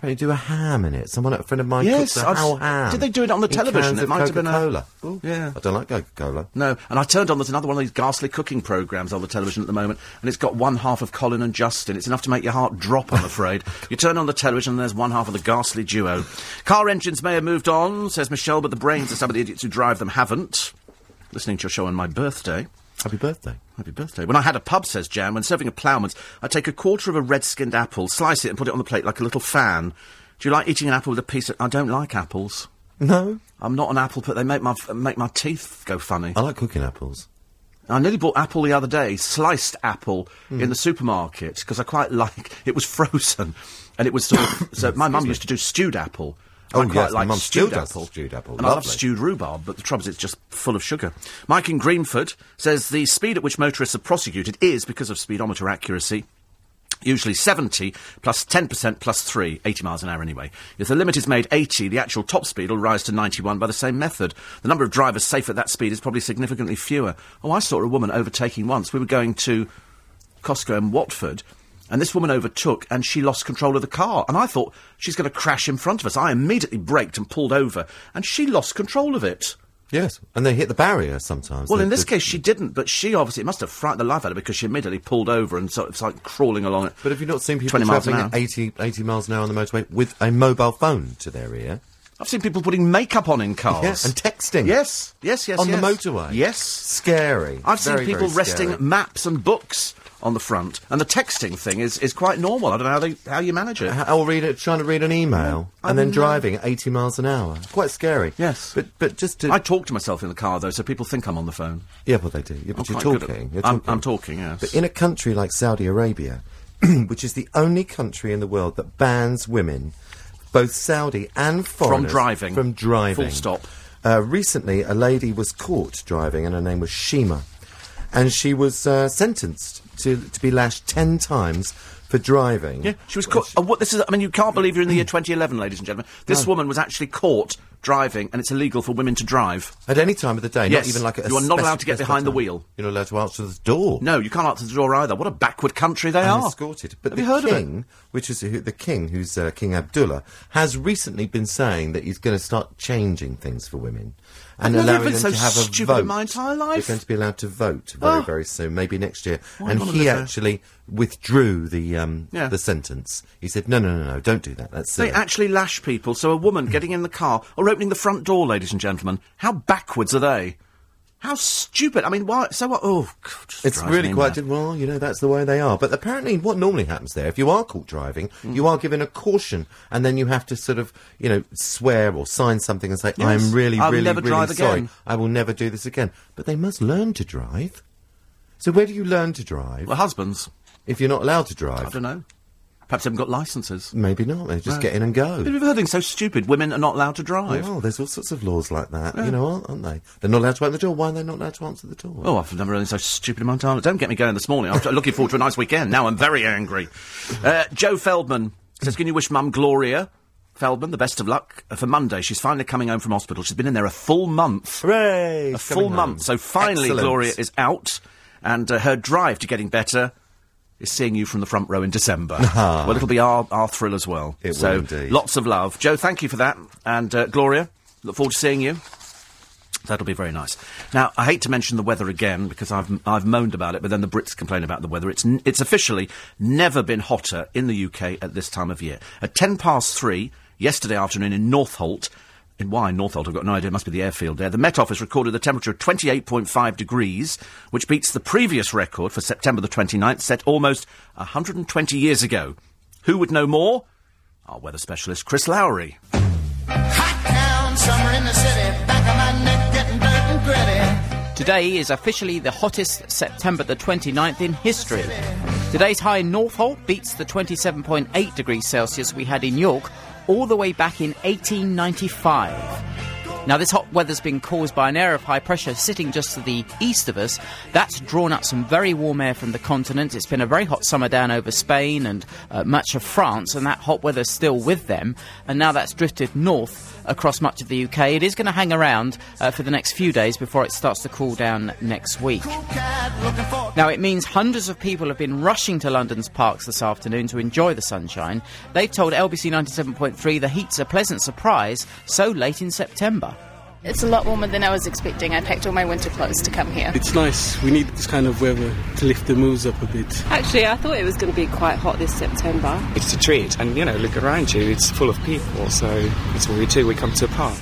They do a ham in it. Someone, a friend of mine, cooks a ham. Did they do it on the television? It might have been Coca-Cola. Yeah. I don't like Coca-Cola. No, and I turned on, there's another one of these ghastly cooking programmes on the television at the moment, and it's got one half of Colin and Justin. It's enough to make your heart drop, I'm afraid. You turn on the television and there's one half of the ghastly duo. Car engines may have moved on, says Michelle, but the brains of some of the idiots who drive them haven't. Listening to your show on my birthday. Happy birthday. Happy birthday. When I had a pub, says Jan, when serving a ploughman's, I'd take a quarter of a red-skinned apple, slice it and put it on the plate like a little fan. Do you like eating an apple with a piece of... I don't like apples. No? I'm not an apple, but they make my teeth go funny. I like cooking apples. I nearly bought apple the other day, sliced apple, in the supermarket, because I quite like... It was frozen, and it was sort of... So my mum used to do stewed apple. Oh, I quite like my mum stewed apple. Stewed apple. And lovely. I love stewed rhubarb, but the trouble is it's just full of sugar. Mike in Greenford says the speed at which motorists are prosecuted is, because of speedometer accuracy, usually 70 plus 10% plus 3, 80 miles an hour anyway. If the limit is made 80, the actual top speed will rise to 91 by the same method. The number of drivers safe at that speed is probably significantly fewer. Oh, I saw a woman overtaking once. We were going to Costco in Watford. And this woman overtook, and she lost control of the car. And I thought, she's going to crash in front of us. I immediately braked and pulled over, and she lost control of it. Yes, and they hit the barrier sometimes. Well, in this case, she didn't, but she obviously, it must have frightened the life out of her because she immediately pulled over and sort of started crawling along it. But have you not seen people travelling at 80 miles an hour on the motorway with a mobile phone to their ear? I've seen people putting makeup on in cars. Yes, and texting. Yes, yes, yes, on the motorway. Yes. Scary. I've seen people resting maps and books on the front. And the texting thing is quite normal. I don't know how you manage it. I'll read it, trying to read an email, and then driving at 80 miles an hour. Quite scary. Yes. But just to... I talk to myself in the car, though, so people think I'm on the phone. Yeah, well, they do. Yeah, but you're talking. I'm talking, yes. But in a country like Saudi Arabia, which is the only country in the world that bans women, both Saudi and foreigners... From driving. Full stop. Recently, a lady was caught driving, and her name was Shima. And she was sentenced to be lashed 10 times for driving. Yeah, she was caught... I mean, you can't believe you're in the year 2011, ladies and gentlemen. This woman was actually caught driving, and it's illegal for women to drive. At any time of the day, not even like at a... You are not allowed to get behind the wheel. You're not allowed to answer the door. No, you can't answer the door either. What a backward country they are. Escorted. But the king, who's King Abdullah, has recently been saying that he's going to start changing things for women. And allowing them to have a vote. In my entire life. They're going to be allowed to vote very, very soon, maybe next year. And he actually withdrew the sentence. He said, no, don't do that. That's silly. They actually lash people. So a woman getting in the car or opening the front door, ladies and gentlemen, how backwards are they? How stupid. I mean, why? So what? Oh, God, it's really quite... Well, you know, that's the way they are. But apparently what normally happens there, if you are caught driving, you are given a caution, and then you have to sort of, you know, swear or sign something and say, I'm really sorry. Again. I will never do this again. But they must learn to drive. So where do you learn to drive? Well, husbands. if you're not allowed to drive? I don't know. Perhaps they haven't got licences. Maybe not. They just get in and go. Have you ever heard things so stupid? Women are not allowed to drive. Oh, there's all sorts of laws like that, you know, aren't they? They're not allowed to open the door. Why are they not allowed to answer the door? Oh, I've never heard anything so stupid in my time. Don't get me going this morning. I'm looking forward to a nice weekend. Now I'm very angry. Joe Feldman says, can you wish Mum Gloria Feldman the best of luck for Monday? She's finally coming home from hospital. She's been in there a full month. Hooray! A full month. So finally Gloria is out, and her drive to getting better is seeing you from the front row in December. Ah. Well, it'll be our thrill as well. It will indeed. Lots of love. Joe, thank you for that. And Gloria, look forward to seeing you. That'll be very nice. Now, I hate to mention the weather again, because I've moaned about it, but then the Brits complain about the weather. It's officially never been hotter in the UK at this time of year. At 3:10 yesterday afternoon in Northolt, in why Northolt, I've got no idea, it must be the airfield there, the Met Office recorded the temperature of 28.5 degrees, which beats the previous record for September the 29th, set almost 120 years ago. Who would know more? Our weather specialist, Chris Lowry. Hot town, summer in the city, back of my neck getting dirt and gritty. Today is officially the hottest September the 29th in history. Today's high in Northolt beats the 27.8 degrees Celsius we had in York, all the way back in 1895. Now, this hot weather's been caused by an area of high pressure sitting just to the east of us. That's drawn up some very warm air from the continent. It's been a very hot summer down over Spain and much of France, and that hot weather's still with them. And now that's drifted north across much of the UK. It is going to hang around for the next few days before it starts to cool down next week. Now, it means hundreds of people have been rushing to London's parks this afternoon to enjoy the sunshine. They've told LBC 97.3 the heat's a pleasant surprise so late in September. It's a lot warmer than I was expecting. I packed all my winter clothes to come here. It's nice. We need this kind of weather to lift the moods up a bit. Actually, I thought it was going to be quite hot this September. It's a treat, and, you know, look around you. It's full of people, so it's what we do. We come to a park.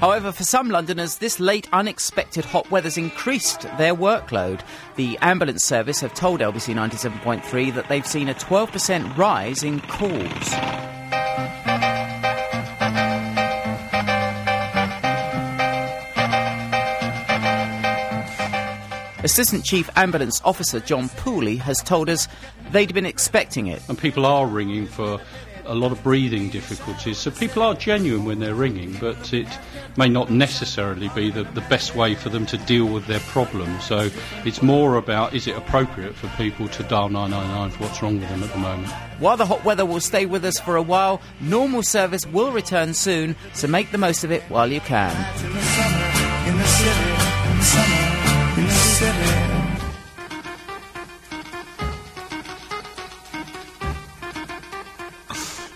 However, for some Londoners, this late, unexpected hot weather's increased their workload. The ambulance service have told LBC 97.3 that they've seen a 12% rise in calls. Assistant Chief Ambulance Officer John Pooley has told us they'd been expecting it. And people are ringing for a lot of breathing difficulties, so people are genuine when they're ringing, but it may not necessarily be the best way for them to deal with their problem. So it's more about, is it appropriate for people to dial 999 for what's wrong with them at the moment. While the hot weather will stay with us for a while, normal service will return soon, so make the most of it while you can. In the summer.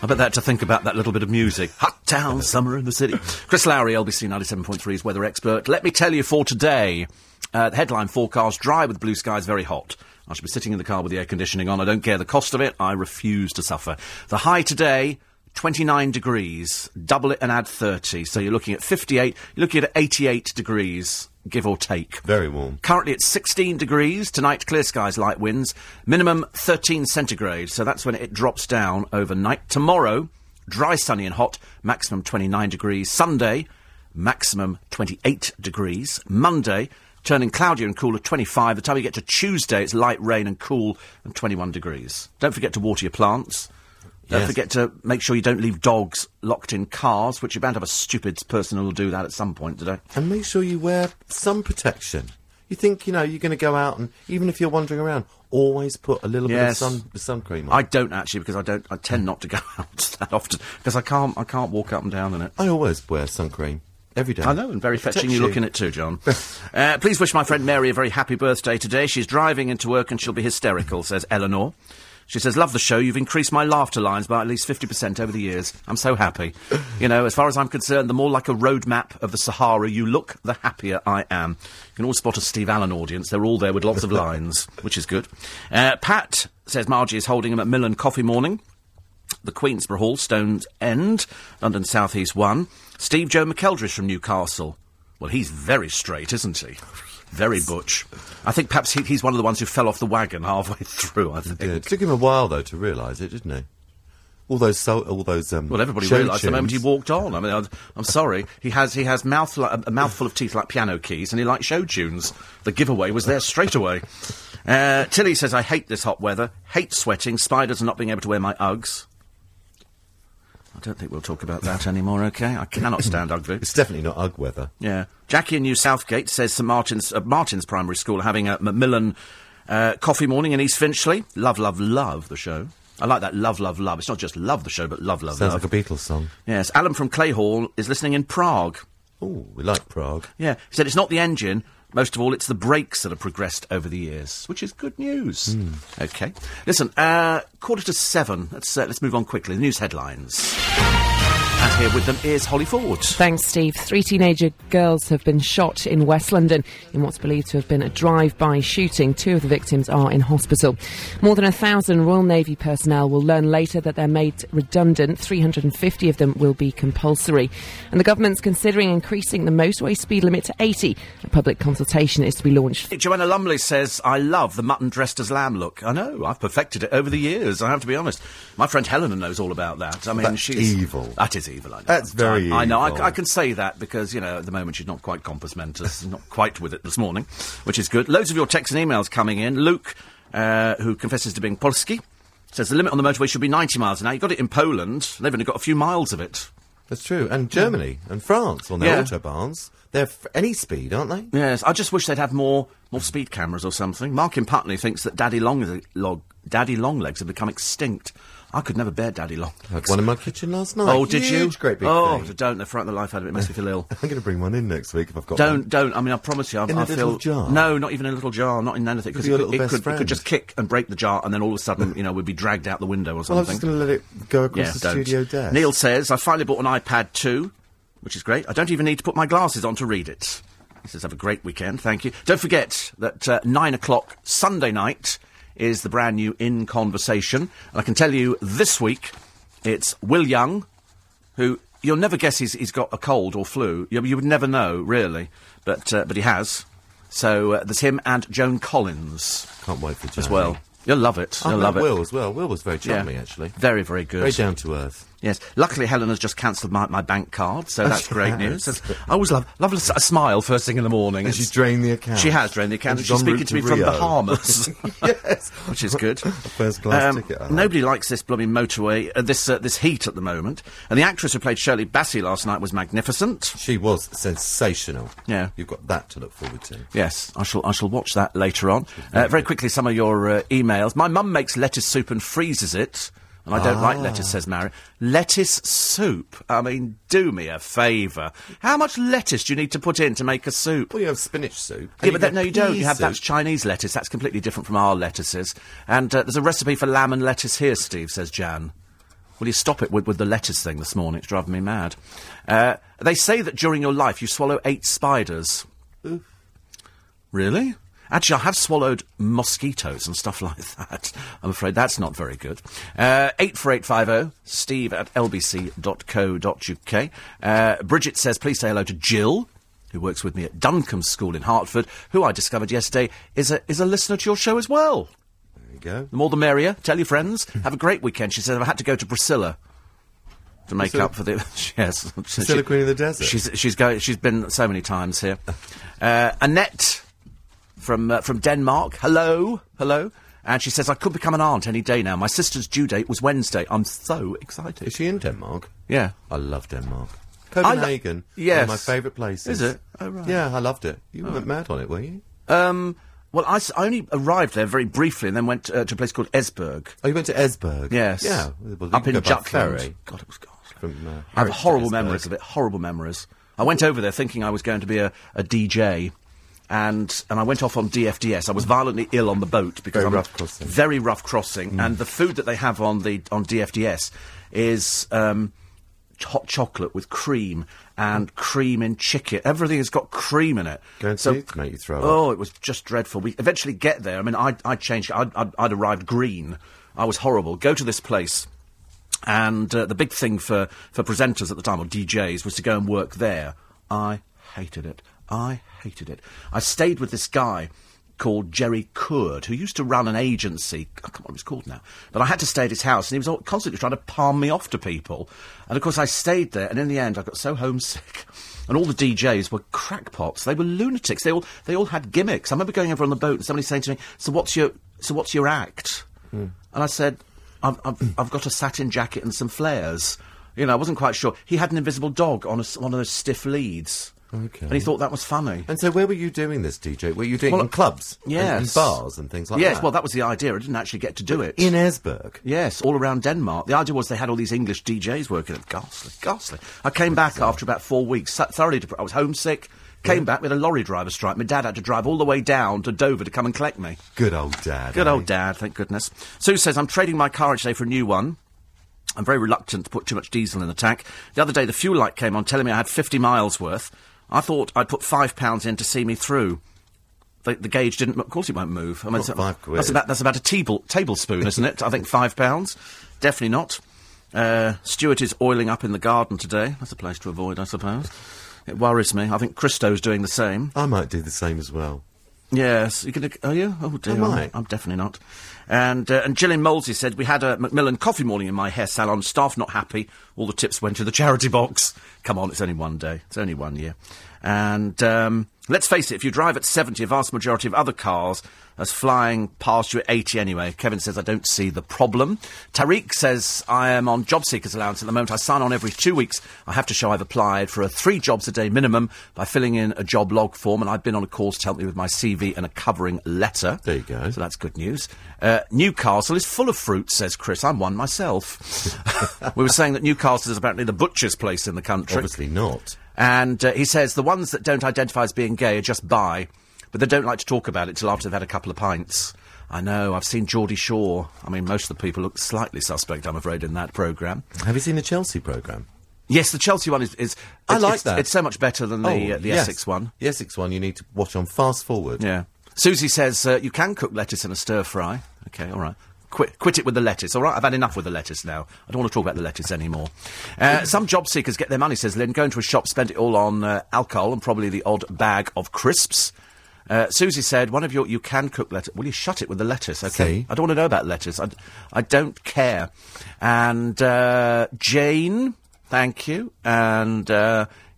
I bet they had to think about that little bit of music. Hot town, summer in the city. Chris Lowry, LBC 97.3's weather expert. Let me tell you for today, the headline forecast, dry with blue skies, very hot. I should be sitting in the car with the air conditioning on. I don't care the cost of it. I refuse to suffer. The high today, 29 degrees. Double it and add 30. So you're looking at 58. You're looking at 88 degrees, give or take. Very warm. Currently it's 16 degrees. Tonight, clear skies, light winds. Minimum 13 centigrade, so that's when it drops down overnight. Tomorrow, dry, sunny and hot. Maximum 29 degrees. Sunday, maximum 28 degrees. Monday, turning cloudier and cooler, 25. The time you get to Tuesday, it's light rain and cool and 21 degrees. Don't forget to water your plants. Don't forget to make sure you don't leave dogs locked in cars, which you're bound to have a stupid person who'll do that at some point today. And make sure you wear sun protection. You think, you know, you're going to go out and, even if you're wandering around, always put a little bit of sun cream on. I don't actually, because I tend not to go out that often, because I can't walk up and down in it. I always wear sun cream. Every day. I know, and very fetching you look in it too, John. Please wish my friend Mary a very happy birthday today. She's driving into work and she'll be hysterical, says Eleanor. She says, love the show, you've increased my laughter lines by at least 50% over the years. I'm so happy. You know, as far as I'm concerned, the more like a road map of the Sahara you look, the happier I am. You can all spot a Steve Allen audience. They're all there with lots of lines, which is good. Pat says Margie is holding a Macmillan coffee morning. The Queensborough Hall, Stone's End, London South East 1. Steve Joe McKeldry's from Newcastle. Well, he's very straight, isn't he? Very butch. I think perhaps he's one of the ones who fell off the wagon halfway through, I think. It took him a while, though, to realise it, didn't he? Well, everybody realised the moment he walked on. I mean, I'm sorry, he has a mouthful of teeth like piano keys, and he likes show tunes. The giveaway was there straight away. Tilly says, I hate this hot weather, hate sweating, spiders and not being able to wear my Uggs. I don't think we'll talk about that anymore, okay? I cannot stand Ugg boots. It's definitely not Ugg weather. Yeah. Jackie in New Southgate says St Martin's, Martin's Primary School are having a Macmillan coffee morning in East Finchley. Love, love, love the show. I like that love, love, love. It's not just love the show, but love, love, love. Sounds like a Beatles song. Yes. Alan from Clayhall is listening in Prague. Oh, we like Prague. Yeah. He said it's not the engine. Most of all, it's the brakes that have progressed over the years, which is good news. Mm. OK. Listen, 7:15. Let's move on quickly. The news headlines. And here with them is Holly Ford. Thanks, Steve. 3 teenager girls have been shot in West London in what's believed to have been a drive-by shooting. 2 of the victims are in hospital. More than 1,000 Royal Navy personnel will learn later that they're made redundant. 350 of them will be compulsory. And the government's considering increasing the motorway speed limit to 80. A public consultation is to be launched. Joanna Lumley says, I love the mutton dressed as lamb look. I know, I've perfected it over the years, I have to be honest. My friend Helena knows all about that. I mean, that's she's evil. That is evil, I know. That's very evil. I know, I can say that because, you know, at the moment she's not quite compass mentis, not quite with it this morning, which is good. Loads of your texts and emails coming in. Luke, who confesses to being Polski, says the limit on the motorway should be 90 miles an hour. You got it in Poland, they've only got a few miles of it. That's true. And Germany and France on their autobahns, they're any speed, aren't they? Yes, I just wish they'd have more speed cameras or something. Mark in Putney thinks that Daddy Longlegs have become extinct. I could never bear Daddy Long. I had one in my kitchen last night. Oh, did you? Great big thing. Don't. The fright of the life out of it makes me feel ill. I'm going to bring one in next week if I've got one. Don't. I mean, I promise you. I feel... little jar? No, not even in a little jar. Not in anything. Because it could just kick and break the jar and then all of a sudden, you know, we'd be dragged out the window or something. Well, I was just going to let it go across the studio desk. Neil says, I finally bought an iPad 2, which is great. I don't even need to put my glasses on to read it. He says, have a great weekend. Thank you. Don't forget that 9 o'clock Sunday night... is the brand new In Conversation. And I can tell you, this week, it's Will Young, who, you'll never guess he's got a cold or flu. You would never know, really, but he has. So there's him and Joan Collins. Can't wait for Joan. As well. You'll love it. You'll love it. Will as well. Will was very charming, actually. Very, very good. Very down to earth. Yes. Luckily, Helena's just cancelled my bank card, so that's great news. I always love a smile first thing in the morning. And she's drained the account. She has drained the account. And she's speaking to me from Bahamas. Yes. Which is good. A first class ticket. Nobody likes this blooming motorway, this heat at the moment. And the actress who played Shirley Bassey last night was magnificent. She was sensational. Yeah. You've got that to look forward to. Yes. I shall watch that later on. Very quickly, some of your emails. My mum makes lettuce soup and freezes it. And I don't like lettuce, says Mary. Lettuce soup? I mean, do me a favour. How much lettuce do you need to put in to make a soup? Well, you have spinach soup. Yeah, but no, you don't. You have that's Chinese lettuce. That's completely different from our lettuces. And there's a recipe for lamb and lettuce here, Steve, says Jan. Will you stop it with the lettuce thing this morning? It's driving me mad. They say that during your life you swallow 8 spiders. Oof. Really? Actually, I have swallowed mosquitoes and stuff like that. I'm afraid that's not very good. 84850, steve@lbc.co.uk. Bridget says, please say hello to Jill, who works with me at Duncombe School in Hartford, who I discovered yesterday is a listener to your show as well. There you go. The more the merrier. Tell your friends. Have a great weekend. She says, I've had to go to Priscilla. To make up for the... Yes. Priscilla, Queen of the Desert. She's been so many times here. Annette... From Denmark. Hello. And she says, I could become an aunt any day now. My sister's due date was Wednesday. I'm so excited. Is she in Denmark? Yeah. I love Denmark. Copenhagen. Yes. One of my favourite places. Is it? Oh, right. Yeah, I loved it. You weren't mad on it, were you? Well, I only arrived there very briefly and then went to a place called Esbjerg. Oh, you went to Esbjerg? Yes. Yeah. Well, up in Jutland. God, it was ghastly. I have horrible memories of it. Horrible memories. I went over there thinking I was going to be a DJ... And I went off on DFDS. I was violently ill on the boat because I'm very rough crossing. Mm. And the food that they have on DFDS is hot chocolate with cream and cream in chicken. Everything has got cream in it. Go and see to make you throw up. Oh, it was just dreadful. We eventually get there. I mean, I changed. I'd arrived green. I was horrible. Go to this place. And the big thing for presenters at the time, or DJs, was to go and work there. I hated it. I hated it. I stayed with this guy called Jerry Coord, who used to run an agency. I can't remember what it's called now. But I had to stay at his house, and he was constantly trying to palm me off to people. And, of course, I stayed there, and in the end I got so homesick. And all the DJs were crackpots. They were lunatics. They all had gimmicks. I remember going over on the boat and somebody saying to me, so what's your act? Mm. And I said, I've got a satin jacket and some flares. You know, I wasn't quite sure. He had an invisible dog on one of those stiff leads. Okay. And he thought that was funny. And so where were you doing this, DJ? Were you doing in clubs? Yes. And bars and things like that? Yes, well, that was the idea. I didn't actually get to do it. In Esbjerg? Yes, all around Denmark. The idea was they had all these English DJs working. Ghastly. I came back after about 4 weeks, thoroughly depressed. I was homesick. Came back with a lorry driver strike. My dad had to drive all the way down to Dover to come and collect me. Good old dad. Good old dad, thank goodness. Sue says, I'm trading my car each day for a new one. I'm very reluctant to put too much diesel in the tank. The other day, the fuel light came on telling me I had 50 miles worth. I thought I'd put £5 in to see me through. The gauge didn't... Of course it won't move. I mean, that's about a tablespoon, isn't it? I think £5. Definitely not. Stuart is oiling up in the garden today. That's a place to avoid, I suppose. It worries me. I think Christo's doing the same. I might do the same as well. Yes. Are you? Oh, dear. I'm definitely not. And Gillian Molsey said, we had a Macmillan coffee morning in my hair salon. Staff not happy. All the tips went to the charity box. Come on, it's only one day. It's only 1 year. And let's face it, if you drive at 70, a vast majority of other cars are flying past you at 80 anyway. Kevin says, I don't see the problem. Tariq says, I am on job seekers allowance at the moment. I sign on every 2 weeks. I have to show I've applied for a 3 jobs a day minimum by filling in a job log form, and I've been on a course to help me with my CV and a covering letter. There you go. So that's good news. Newcastle is full of fruit, says Chris. I'm one myself. We were saying that Newcastle is apparently the butcher's place in the country. Obviously not. And he says, the ones that don't identify as being gay are just bi, but they don't like to talk about it till after they've had a couple of pints. I know, I've seen Geordie Shore. I mean, most of the people look slightly suspect, I'm afraid, in that programme. Have you seen the Chelsea programme? Yes, the Chelsea one is I like that. It's so much better than the Essex one. The Essex one you need to watch on fast forward. Yeah. Susie says, you can cook lettuce in a stir-fry. OK, all right. Quit it with the lettuce, all right? I've had enough with the lettuce now. I don't want to talk about the lettuce anymore. Some job seekers get their money, says Lynn. Go into a shop, spend it all on alcohol and probably the odd bag of crisps. Susie said, one of your... You can cook lettuce. Will you shut it with the lettuce? Okay. See? I don't want to know about lettuce. I don't care. And Jane, thank you. And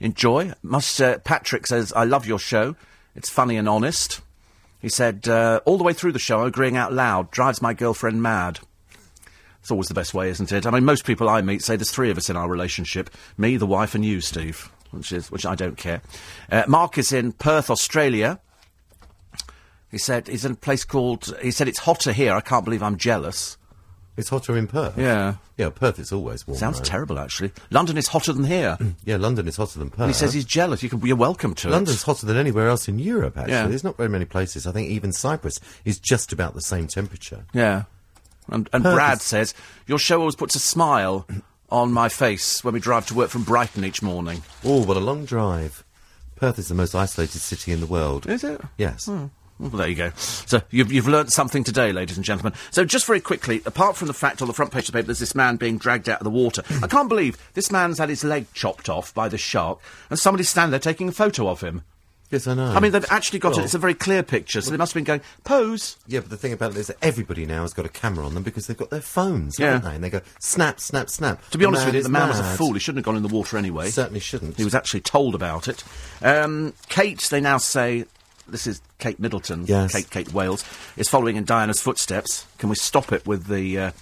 enjoy. Patrick says, I love your show. It's funny and honest. He said, all the way through the show, agreeing out loud, drives my girlfriend mad. It's always the best way, isn't it? I mean, most people I meet say there's 3 of us in our relationship. Me, the wife, and you, Steve, which I don't care. Mark is in Perth, Australia. He said, he's in a place called... He said, it's hotter here. I can't believe I'm jealous. It's hotter in Perth? Yeah. Yeah, Perth is always warm. Sounds terrible, actually. London is hotter than here. Yeah, London is hotter than Perth. And he says he's jealous. You're welcome to London's hotter than anywhere else in Europe, actually. Yeah. There's not very many places. I think even Cyprus is just about the same temperature. Yeah. And Brad says, your show always puts a smile on my face when we drive to work from Brighton each morning. Oh, what a long drive. Perth is the most isolated city in the world. Is it? Yes. Hmm. Well, there you go. So you've learnt something today, ladies and gentlemen. So just very quickly, apart from the fact on the front page of the paper there's this man being dragged out of the water. I can't believe this man's had his leg chopped off by the shark and somebody's standing there taking a photo of him. Yes, I know. I mean, they've actually got it's a very clear picture, so they must have been going, pose. Yeah, but the thing about it is that everybody now has got a camera on them because they've got their phones, haven't they? And they go, snap, snap, snap. To be honest with you, the man was a fool. He shouldn't have gone in the water anyway. Certainly shouldn't. He was actually told about it. Kate, they now say... This is Kate Middleton. Yes. Kate Wales is following in Diana's footsteps. Can we stop it with the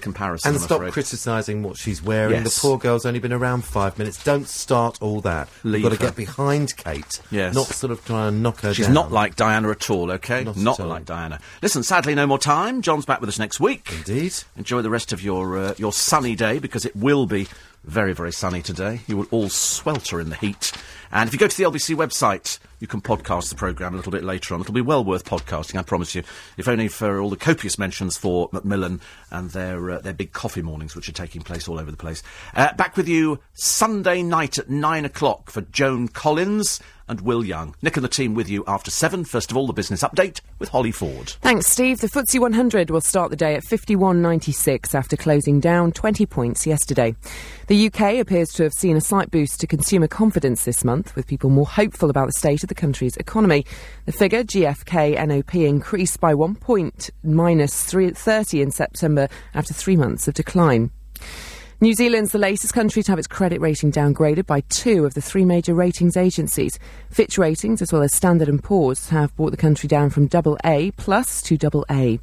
comparison? And stop criticising what she's wearing. Yes. The poor girl's only been around 5 minutes. Don't start all that. You've got to get behind Kate. Yes. Not sort of trying to knock her down. She's not like Diana at all, OK? Not like Diana. Listen, sadly, no more time. John's back with us next week. Indeed. Enjoy the rest of your sunny day, because it will be very, very sunny today. You will all swelter in the heat. And if you go to the LBC website, you can podcast the programme a little bit later on. It'll be well worth podcasting, I promise you, if only for all the copious mentions for Macmillan and their big coffee mornings, which are taking place all over the place. Back with you Sunday night at 9:00 for Joan Collins and Will Young. Nick and the team with you after 7. First of all, the business update with Holly Ford. Thanks, Steve. The FTSE 100 will start the day at 51.96 after closing down 20 points yesterday. The UK appears to have seen a slight boost to consumer confidence this month, with people more hopeful about the state of the the country's economy. The figure, GfK NOP, increased by 1 point, minus 30 in September, after 3 months of decline. New Zealand's the latest country to have its credit rating downgraded by two of the three major ratings agencies. Fitch Ratings, as well as Standard & Poor's, have brought the country down from AA+ to AA.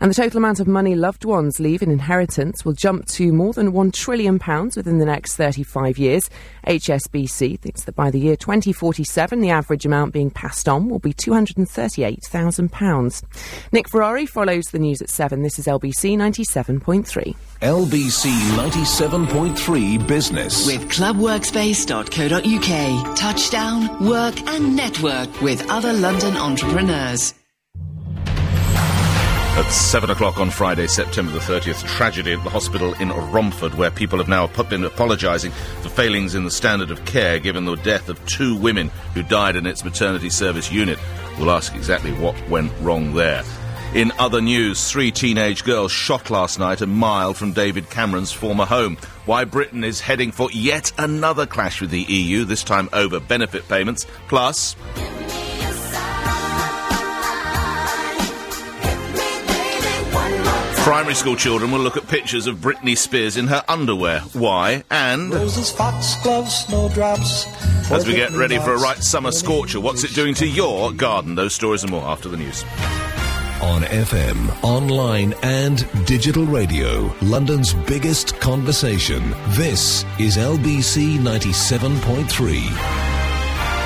And the total amount of money loved ones leave in inheritance will jump to more than £1 trillion within the next 35 years. HSBC thinks that by the year 2047, the average amount being passed on will be £238,000. Nick Ferrari follows the news at 7. This is LBC 97.3. LBC 97.3 Business. With clubworkspace.co.uk. Touchdown, work and network with other London entrepreneurs. At 7 o'clock on Friday, September the 30th, tragedy at the hospital in Romford, where people have now been apologising for failings in the standard of care given the death of two women who died in its maternity service unit. We'll ask exactly what went wrong there. In other news, three teenage girls shot last night a mile from David Cameron's former home. Why Britain is heading for yet another clash with the EU, this time over benefit payments, plus... Primary school children will look at pictures of Britney Spears in her underwear. Why? And... roses, foxgloves, snowdrops. As we get ready for a right summer scorcher, what's it doing to your garden? Those stories and more after the news. On FM, online and digital radio, London's biggest conversation. This is LBC 97.3.